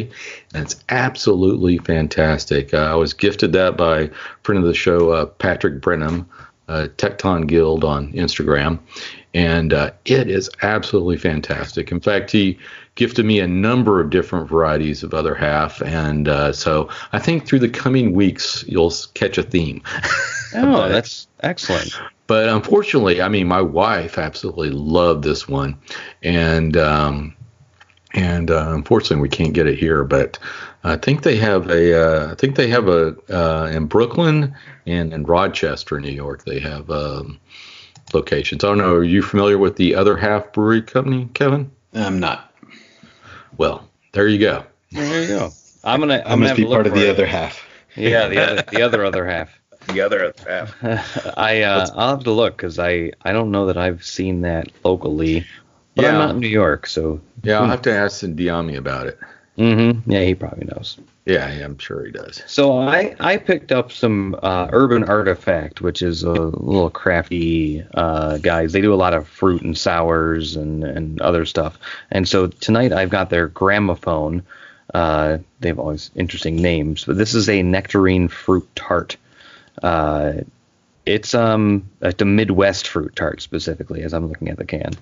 and it's absolutely fantastic. Uh, I was gifted that by a friend of the show, uh, Patrick Brenham, uh, Tecton Guild on Instagram, and uh, it is absolutely fantastic. In fact, he gifted me a number of different varieties of Other Half, and uh, so I think through the coming weeks you'll catch a theme. Oh, but, that's excellent. But unfortunately, I mean, my wife absolutely loved this one. And um, and uh, unfortunately, we can't get it here. But I think they have a uh, I think they have a uh, in Brooklyn and in Rochester, New York, they have um, locations. I don't know. Are you familiar with The Other Half brewery company, Kevin? I'm not. Well, there you go. There you go. I'm going to I'm going to be part of The Other Half. Yeah, the other, the other other half. The other half. I uh, I'll have to look because I, I don't know that I've seen that locally, but yeah. I'm not in New York, so yeah, I'll have to ask Diami about it. Mm-hmm. Yeah, he probably knows. Yeah, I'm sure he does. So I, I picked up some uh, Urban Artifact, which is a little crafty uh, guys. They do a lot of fruit and sours and, and other stuff. And so tonight I've got their gramophone. Uh, they have all these interesting names, but this is a nectarine fruit tart. Uh, it's um like the Midwest fruit tart specifically, as I'm looking at the can.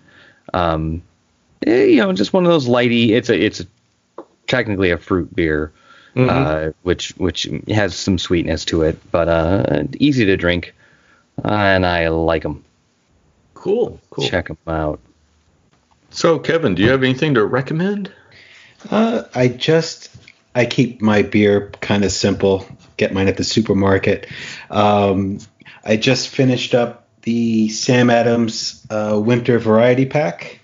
Um, eh, you know, just one of those lighty. It's a it's a, technically a fruit beer, mm-hmm. uh, which which has some sweetness to it, but uh, easy to drink, uh, and I like them. Cool, cool. Check them out. So, Kevin, do you have anything to recommend? Uh, I just I keep my beer kind of simple. Get mine at the supermarket. Um, I just finished up the Sam Adams uh, Winter Variety Pack.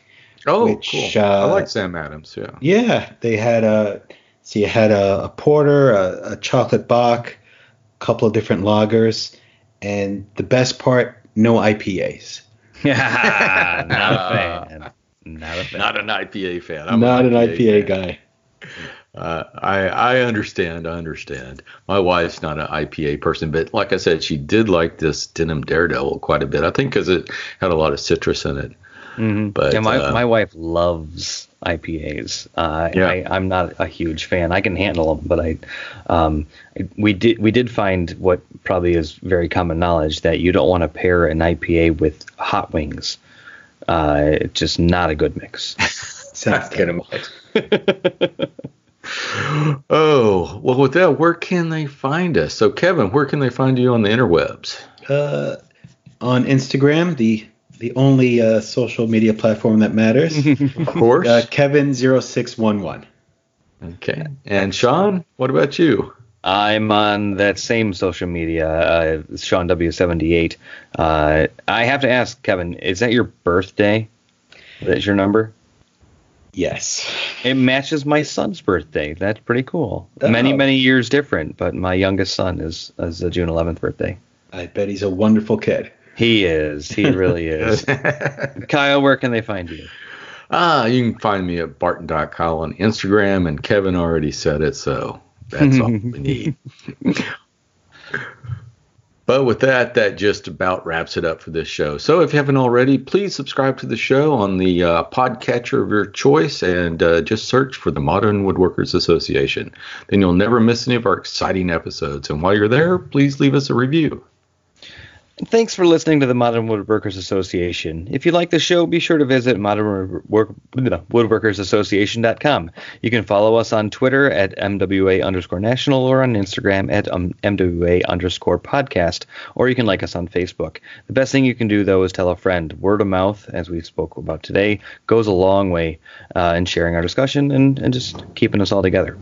Oh, which, cool! Uh, I like Sam Adams. Yeah. Yeah, they had a. So you had a, a porter, a, a chocolate bock, a couple of different lagers, and the best part, no I P As. Yeah, not a fan. Not a fan. Not an I P A fan. I'm not an I P A guy. Uh, I, I understand. I understand. My wife's not an I P A person, but like I said, she did like this Denim Daredevil quite a bit. I think because it had a lot of citrus in it. Mm-hmm. But yeah, my, uh, my wife loves I P As. Uh, yeah. I, I'm not a huge fan. I can handle them, but I, um, we did we did find what probably is very common knowledge that you don't want to pair an I P A with hot wings. Uh, it's just not a good mix. Sounds terrible. Oh, well, with that, where can they find us? So, Kevin, where can they find you on the interwebs? Uh, on Instagram, the the only uh, social media platform that matters. Of course. Uh, Kevin zero six one one. Okay. And Sean, what about you? I'm on that same social media, uh, Sean W seventy-eight. Uh, I have to ask, Kevin, is that your birthday? That's your number? Yes. It matches my son's birthday. That's pretty cool. Oh. Many, many years different, but my youngest son is, is a June eleventh birthday. I bet he's a wonderful kid. He is. He really is. Kyle, where can they find you? Ah, uh, you can find me at barton dot kyle on Instagram, and Kevin already said it, so that's all we need. But with that, that just about wraps it up for this show. So if you haven't already, please subscribe to the show on the uh, podcatcher of your choice, and uh, just search for the Modern Woodworkers Association. Then you'll never miss any of our exciting episodes. And while you're there, please leave us a review. Thanks for listening to the Modern Woodworkers Association. If you like the show, be sure to visit modern woodworkers association dot com. You can follow us on Twitter at M W A underscore national or on Instagram at um, M W A underscore podcast, or you can like us on Facebook. The best thing you can do, though, is tell a friend. Word of mouth, as we spoke about today, goes a long way uh, in sharing our discussion and, and just keeping us all together.